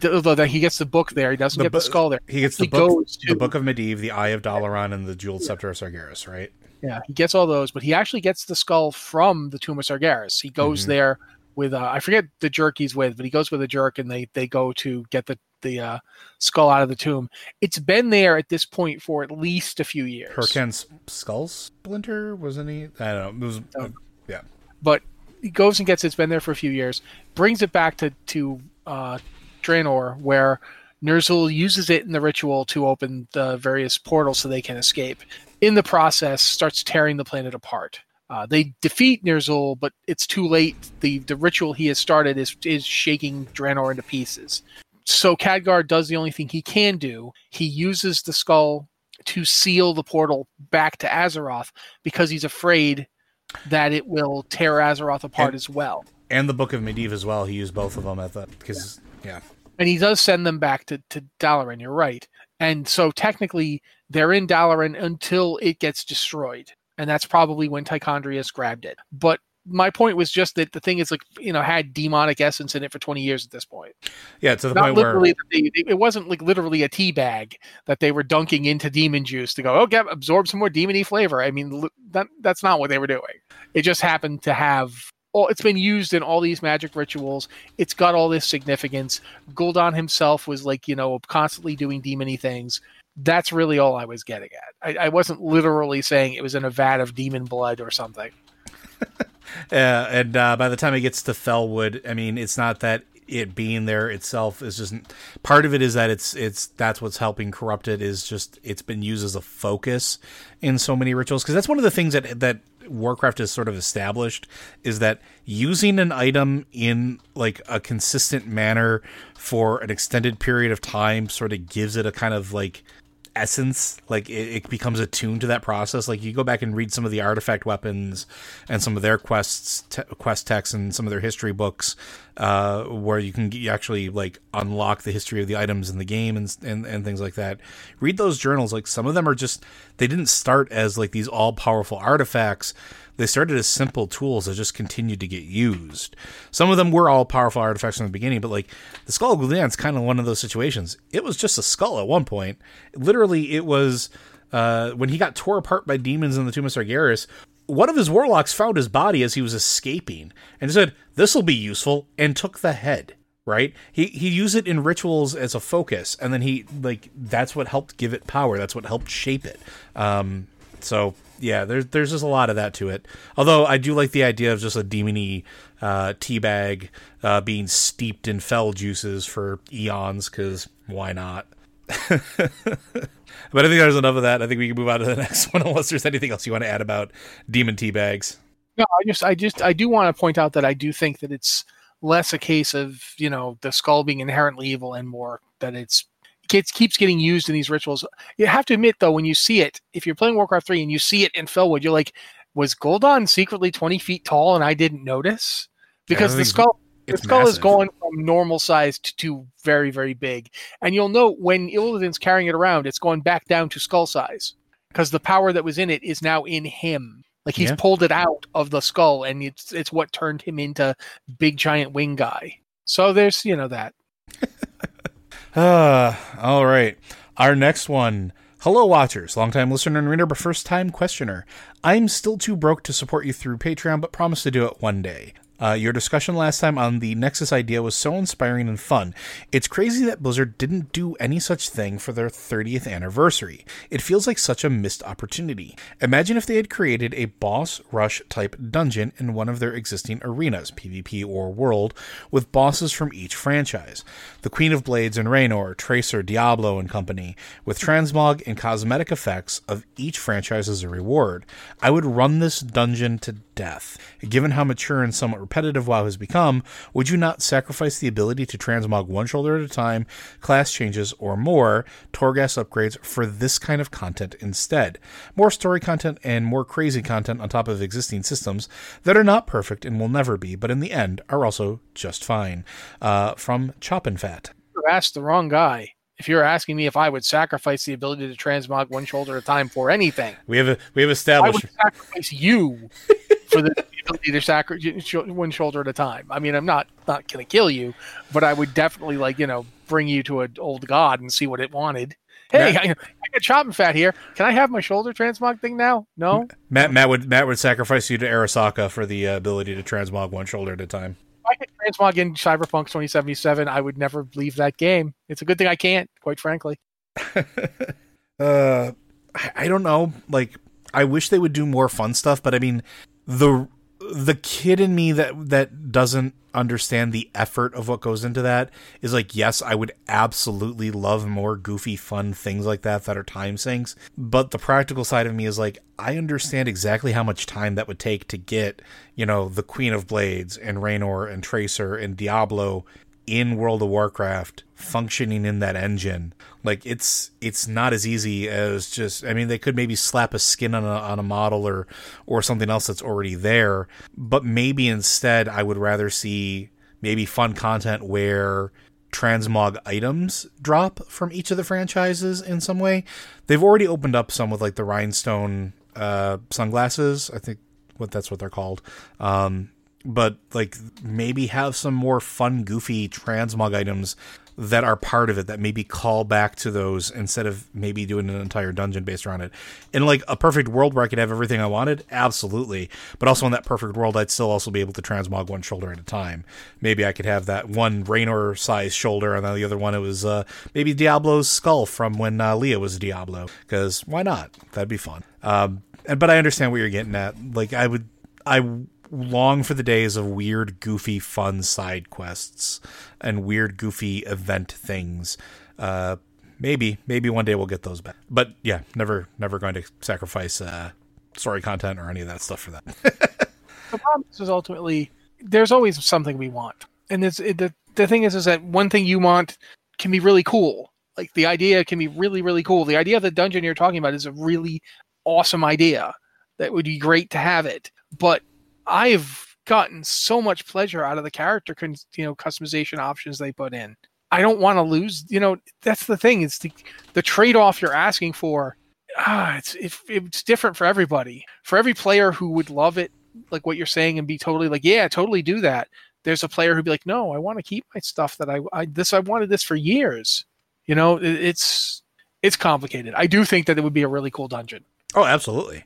he gets the book there. He doesn't the get bu- the skull there. He gets the, he book, to, the Book of Medivh, the Eye of Dalaran, and the Jeweled yeah. Scepter of Sargeras, right? Yeah, he gets all those, but he actually gets the skull from the Tomb of Sargeras. He goes mm-hmm. there with, uh, I forget the jerk he's with, but he goes with a jerk, and they, they go to get the, the uh, skull out of the tomb. It's been there at this point for at least a few years. Hyrcan's skull splinter, wasn't he? I don't know. It was, uh, yeah. But he goes and gets it. It's been there for a few years. Brings it back to, to uh, Draenor, where Ner'zhul uses it in the ritual to open the various portals so they can escape. In the process, starts tearing the planet apart. Uh, they defeat Ner'zhul, but it's too late. The the ritual he has started is is shaking Draenor into pieces. So Khadgar does the only thing he can do. He uses the skull to seal the portal back to Azeroth because he's afraid that it will tear Azeroth apart and, as well. And the Book of Medivh as well. He used both of them at that because yeah. yeah. And he does send them back to, to Dalaran, you're right. And so technically, they're in Dalaran until it gets destroyed. And that's probably when Tychondrius grabbed it. But my point was just that the thing is, like, you know, had demonic essence in it for twenty years at this point. Yeah, to the Not point literally where... They, it wasn't, like, literally a tea bag that they were dunking into demon juice to go, oh, get, absorb some more demon-y flavor. I mean, that, that's not what they were doing. It just happened to have... Oh, it's been used in all these magic rituals. It's got all this significance. Gul'dan himself was like, you know, constantly doing demon-y things. That's really all I was getting at. I, I wasn't literally saying it was in a vat of demon blood or something. yeah, and uh, by the time it gets to Felwood, I mean, it's not that it being there itself is just part of it. Is that it's it's that's what's helping corrupt it. Is just it's been used as a focus in so many rituals because that's one of the things that that. Warcraft has sort of established is that using an item in like a consistent manner for an extended period of time sort of gives it a kind of like essence, like it, it becomes attuned to that process. Like you go back and read some of the artifact weapons and some of their quests, te- quest texts and some of their history books uh, where you can g- actually like unlock the history of the items in the game and, and, and things like that. Read those journals. Like some of them are just, they didn't start as like these all powerful artifacts. They started as simple tools that just continued to get used. Some of them were all powerful artifacts from the beginning, but like the Skull of Gul'dan is kind of one of those situations. It was just a skull at one point. Literally, it was uh, when he got torn apart by demons in the Tomb of Sargeras. One of his warlocks found his body as he was escaping and said, "This will be useful," and took the head. Right? He he used it in rituals as a focus, and then he like that's what helped give it power. That's what helped shape it. Um, so. Yeah, there's there's just a lot of that to it. Although I do like the idea of just a demon-y uh, teabag uh, being steeped in fell juices for eons, because why not? But I think there's enough of that. I think we can move on to the next one, unless there's anything else you want to add about demon teabags. No, I just I just I do want to point out that I do think that it's less a case of, you know, the skull being inherently evil and more that it's It keeps getting used in these rituals. You have to admit, though, when you see it, if you're playing Warcraft three and you see it in Felwood, you're like, was Gul'dan secretly twenty feet tall and I didn't notice? Because the skull the skull massive. Is going from normal sized to very, very big. And you'll note when Illidan's carrying it around, it's going back down to skull size because the power that was in it is now in him. Like he's yeah. pulled it out of the skull, and it's it's what turned him into big giant wing guy. So there's, you know, that. Uh, all right. Our next one. Hello, Watchers. Longtime listener and reader, but first-time questioner. I'm still too broke to support you through Patreon, but promise to do it one day. Uh, your discussion last time on the Nexus idea was so inspiring and fun. It's crazy that Blizzard didn't do any such thing for their thirtieth anniversary. It feels like such a missed opportunity. Imagine if they had created a boss rush type dungeon in one of their existing arenas, PvP or World, with bosses from each franchise. The Queen of Blades and Raynor, Tracer, Diablo and company, with transmog and cosmetic effects of each franchise as a reward. I would run this dungeon to death. Given how mature and somewhat repetitive WoW has become, would you not sacrifice the ability to transmog one shoulder at a time, class changes, or more, Torghast upgrades for this kind of content instead? More story content and more crazy content on top of existing systems that are not perfect and will never be, but in the end are also just fine. Uh, from Choppin' Fat. You asked the wrong guy. If you're asking me if I would sacrifice the ability to transmog one shoulder at a time for anything, we have a, we have established I would sacrifice you for the either sacrifice one shoulder at a time. I mean, I'm not not gonna kill you, but I would definitely like you know bring you to an old god and see what it wanted. Hey, Matt, I, I got chopping fat here. Can I have my shoulder transmog thing now? No. Matt Matt would Matt would sacrifice you to Arasaka for the uh, ability to transmog one shoulder at a time. If I could transmog in Cyberpunk twenty seventy-seven, I would never leave that game. It's a good thing I can't, quite frankly. uh, I don't know. Like, I wish they would do more fun stuff, but I mean, the the kid in me that that doesn't understand the effort of what goes into that is like, yes, I would absolutely love more goofy, fun things like that that are time sinks. But the practical side of me is like, I understand exactly how much time that would take to get, you know, the Queen of Blades and Draenor and Tracer and Diablo in World of Warcraft functioning in that engine. Like, it's it's not as easy as just, I mean, they could maybe slap a skin on a, on a model or or something else that's already there, but maybe instead I would rather see maybe fun content where transmog items drop from each of the franchises in some way. They've already opened up some with like the rhinestone uh sunglasses, I think what that's what they're called. um But, like, maybe have some more fun, goofy transmog items that are part of it that maybe call back to those instead of maybe doing an entire dungeon based around it. In, like, a perfect world where I could have everything I wanted, absolutely. But also in that perfect world, I'd still also be able to transmog one shoulder at a time. Maybe I could have that one Draenor-sized shoulder, and then the other one, it was uh, maybe Diablo's skull from when uh, Leah was Diablo. Because why not? That'd be fun. Um, and but I understand what you're getting at. Like, I would... I. long for the days of weird, goofy, fun side quests and weird, goofy event things. Uh, maybe, maybe one day we'll get those back. But yeah, never, never going to sacrifice uh, story content or any of that stuff for that. The problem is ultimately there's always something we want, and it's it, the the thing is is that one thing you want can be really cool. Like the idea can be really, really cool. The idea of the dungeon you're talking about is a really awesome idea that would be great to have it, but I've gotten so much pleasure out of the character, you know, customization options they put in. I don't want to lose, you know, that's the thing. It's the, the trade-off you're asking for. Ah, it's, it, it's different for everybody. For every player who would love it, like what you're saying, and be totally like, yeah, totally do that. There's a player who'd be like, no, I want to keep my stuff that I, I, this, I wanted this for years. You know, it, it's, it's complicated. I do think that it would be a really cool dungeon. Oh, absolutely.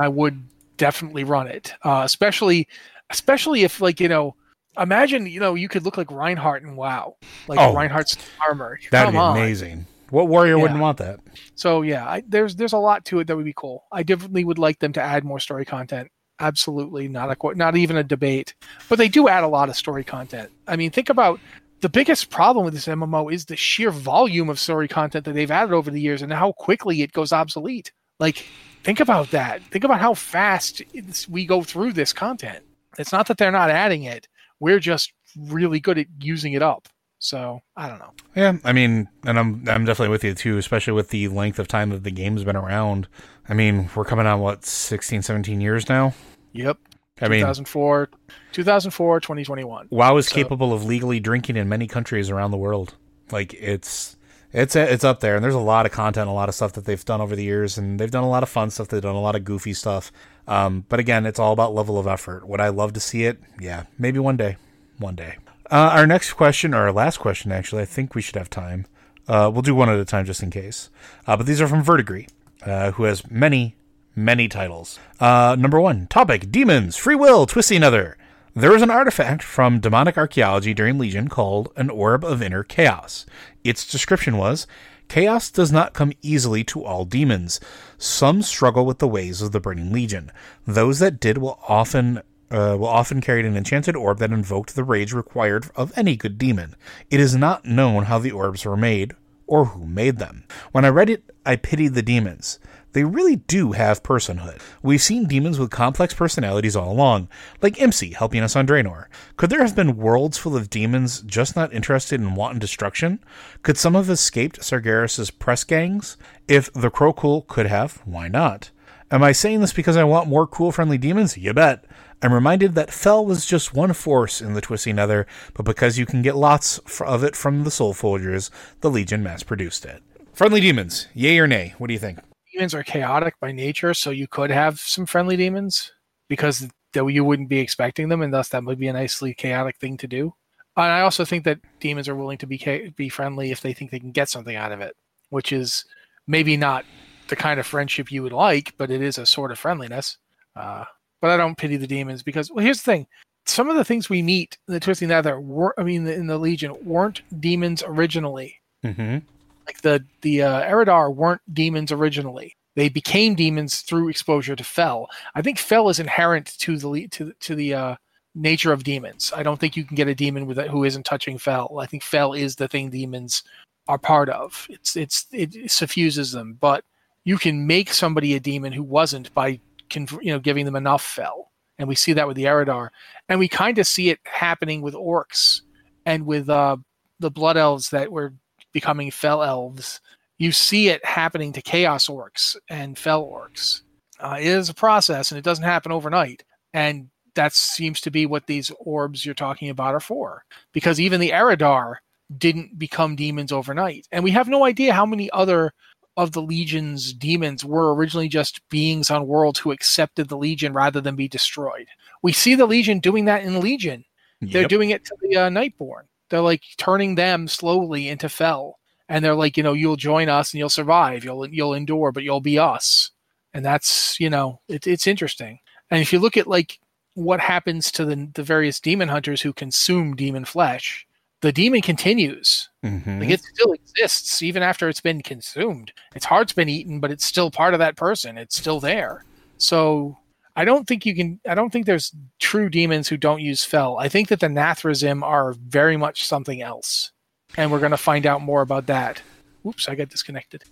I would definitely run it, uh, especially, especially if like you know, imagine you know you could look like Reinhardt and WoW, like oh, Reinhardt's armor. That'd Come be on. Amazing. What warrior yeah. wouldn't want that? So yeah, I, there's there's a lot to it that would be cool. I definitely would like them to add more story content. Absolutely, not a not even a debate. But they do add a lot of story content. I mean, think about the biggest problem with this M M O is the sheer volume of story content that they've added over the years and how quickly it goes obsolete. Like. Think about that. Think about how fast it's, we go through this content. It's not that they're not adding it. We're just really good at using it up. So I don't know. Yeah, I mean, and I'm I'm definitely with you too, especially with the length of time that the game's been around. I mean, we're coming on, what, sixteen, seventeen years now? Yep. I mean, two thousand four, two thousand four, twenty twenty-one. WoW is so. Capable of legally drinking in many countries around the world. Like, it's... It's it's up there, and there's a lot of content, a lot of stuff that they've done over the years, and they've done a lot of fun stuff. They've done a lot of goofy stuff. Um, but again, it's all about level of effort. Would I love to see it? Yeah, maybe one day. One day. Uh, our next question, or our last question, actually, I think we should have time. Uh, we'll do one at a time just in case. Uh, but these are from Verdigris, uh, who has many, many titles. Uh, number one, topic, demons, free will, Twisting Nether. There is an artifact from demonic archaeology during Legion called an Orb of Inner Chaos. Its description was, chaos does not come easily to all demons. Some struggle with the ways of the Burning Legion. Those that did will often uh, will often carried an enchanted orb that invoked the rage required of any good demon. It is not known how the orbs were made or who made them. When I read it, I pitied the demons. They really do have personhood. We've seen demons with complex personalities all along, like Imsi helping us on Draenor. Could there have been worlds full of demons just not interested in wanton destruction? Could some have escaped Sargeras's press gangs? If the Crocool could have, why not? Am I saying this because I want more cool-friendly demons? You bet. I'm reminded that Fel was just one force in the Twisting Nether, but because you can get lots of it from the Soul Forgers, the Legion mass-produced it. Friendly demons, yay or nay? What do you think? Demons are chaotic by nature, so you could have some friendly demons because that you wouldn't be expecting them, and thus that would be a nicely chaotic thing to do. And I also think that demons are willing to be ca- be friendly if they think they can get something out of it, which is maybe not the kind of friendship you would like, but it is a sort of friendliness. Uh, but I don't pity the demons because, well, here's the thing. Some of the things we meet in the Twisting Nether, were, I mean, in the Legion, weren't demons originally. Mm-hmm. Like the, the uh, Eredar weren't demons originally. They became demons through exposure to Fel. I think Fel is inherent to the to, to the uh, nature of demons. I don't think you can get a demon with who isn't touching Fel. I think Fel is the thing demons are part of. It's it's it suffuses them, but you can make somebody a demon who wasn't by conf- you know giving them enough Fel. And we see that with the Eredar, and we kind of see it happening with orcs and with uh, the blood elves that were becoming Fel elves. You see it happening to chaos orcs and Fel orcs. Uh, it is a process, and it doesn't happen overnight. And that seems to be what these orbs you're talking about are for, because even the Eredar didn't become demons overnight. And we have no idea how many other of the Legion's demons were originally just beings on worlds who accepted the Legion rather than be destroyed. We see the Legion doing that in Legion. Yep. They're doing it to the uh, Nightborn. They're like turning them slowly into Fel. And they're like, you know, you'll join us and you'll survive. You'll you'll endure, but you'll be us. And that's, you know, it, it's interesting. And if you look at like what happens to the, the various demon hunters who consume demon flesh, the demon continues. Mm-hmm. Like it still exists even after it's been consumed. Its heart's been eaten, but it's still part of that person. It's still there. So I don't think you can. I don't think there's true demons who don't use Fel. I think that the Nathrezim are very much something else. And we're going to find out more about that. Oops, I got disconnected.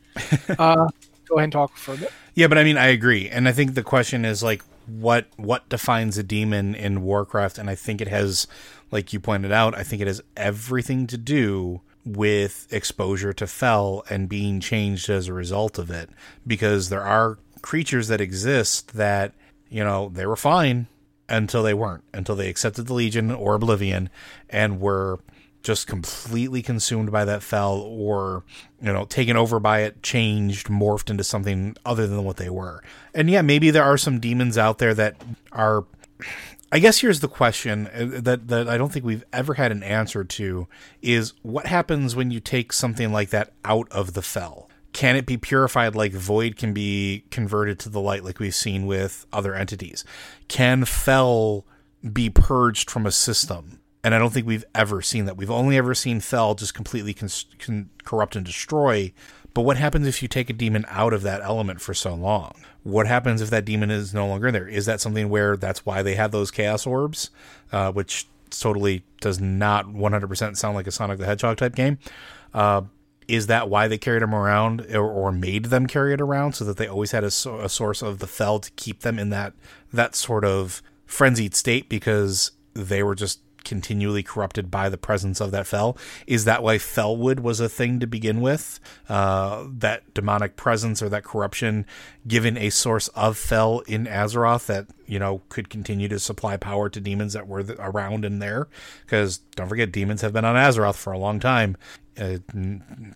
Uh, go ahead and talk for a bit. Yeah, but I mean, I agree. And I think the question is, like, what what defines a demon in Warcraft? And I think it has, like you pointed out, I think it has everything to do with exposure to Fel and being changed as a result of it. Because there are creatures that exist that, you know, they were fine until they weren't, until they accepted the Legion or Oblivion and were just completely consumed by that Fel, or, you know, taken over by it, changed, morphed into something other than what they were. And yeah, maybe there are some demons out there that are, I guess here's the question that, that I don't think we've ever had an answer to, is what happens when you take something like that out of the Fel? Can it be purified like Void can be converted to the light like we've seen with other entities? Can Fel be purged from a system? And I don't think we've ever seen that. We've only ever seen Fel just completely con- con- corrupt and destroy. But what happens if you take a demon out of that element for so long? What happens if that demon is no longer in there? Is that something where that's why they have those chaos orbs, uh, which totally does not one hundred percent sound like a Sonic the Hedgehog type game? Uh, is that why they carried them around, or, or made them carry it around, so that they always had a, so- a source of the Fel to keep them in that that sort of frenzied state because they were just continually corrupted by the presence of that Fel? Is that why Felwood was a thing to begin with? Uh, that demonic presence or that corruption given a source of Fel in Azeroth that, you know, could continue to supply power to demons that were th- around in there. Because don't forget, demons have been on Azeroth for a long time. Uh,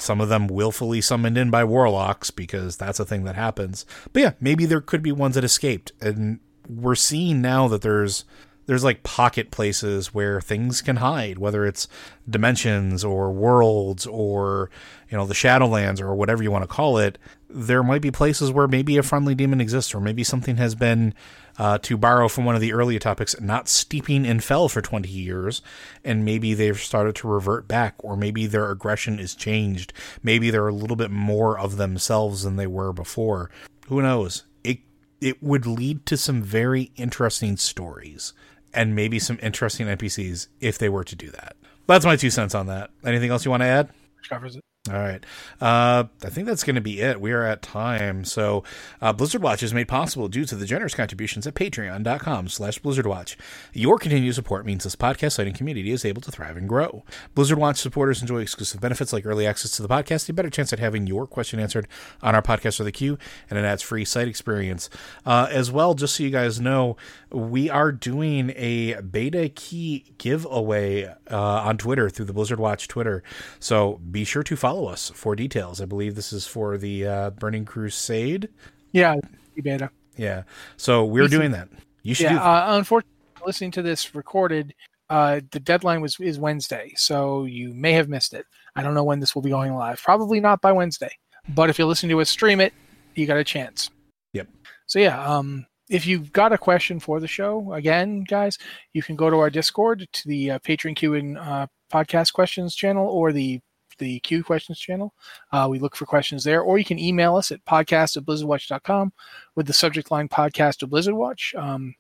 some of them willfully summoned in by warlocks, because that's a thing that happens. But yeah, maybe there could be ones that escaped. And we're seeing now that there's There's like pocket places where things can hide, whether it's dimensions or worlds or, you know, the Shadowlands or whatever you want to call it. There might be places where maybe a friendly demon exists, or maybe something has been, uh, to borrow from one of the earlier topics, not steeping in Fel for twenty years. And maybe they've started to revert back, or maybe their aggression is changed. Maybe they're a little bit more of themselves than they were before. Who knows? It, it would lead to some very interesting stories. And maybe some interesting N P Cs if they were to do that. That's my two cents on that. Anything else you want to add? Which covers it. All right. Uh, I think that's going to be it. We are at time. So uh, Blizzard Watch is made possible due to the generous contributions at patreon.com slash Blizzard Watch. Your continued support means this podcast site and community is able to thrive and grow. Blizzard Watch supporters enjoy exclusive benefits like early access to the podcast, a better chance at having your question answered on our podcast or the queue, and an ads-free site experience. Uh, as well, just so you guys know, we are doing a beta key giveaway uh, on Twitter through the Blizzard Watch Twitter. So be sure to follow Follow us for details. I believe this is for the uh, Burning Crusade. Yeah, beta. Yeah. So we're doing that. You should. Yeah, do that. Uh, unfortunately, listening to this recorded, uh, the deadline was is Wednesday, so you may have missed it. I don't know when this will be going live. Probably not by Wednesday. But if you're listening to us stream it, you got a chance. Yep. So yeah, um, if you've got a question for the show, again, guys, you can go to our Discord, to the uh, Patreon Q and uh, Podcast Questions channel, or the the Q Questions channel. Uh, we look for questions there. Or you can email us at podcast at blizzard watch dot com with the subject line podcast of Blizzard Watch. Um,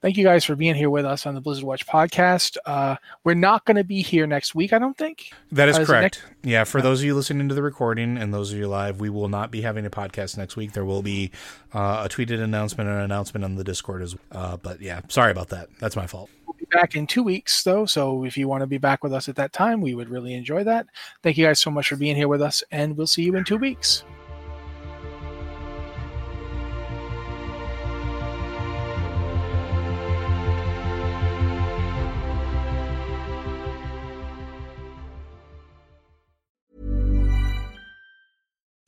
thank you guys for being here with us on the Blizzard Watch podcast. Uh, we're not going to be here next week, I don't think. That is uh, correct. Is next- yeah, for uh, those of you listening to the recording and those of you live, we will not be having a podcast next week. There will be uh, a tweeted announcement and an announcement on the Discord as well. Uh, but yeah, sorry about that. That's my fault. Back in two weeks though, so if you want to be back with us at that time, we would really enjoy that. Thank you guys so much for being here with us, and we'll see you in two weeks.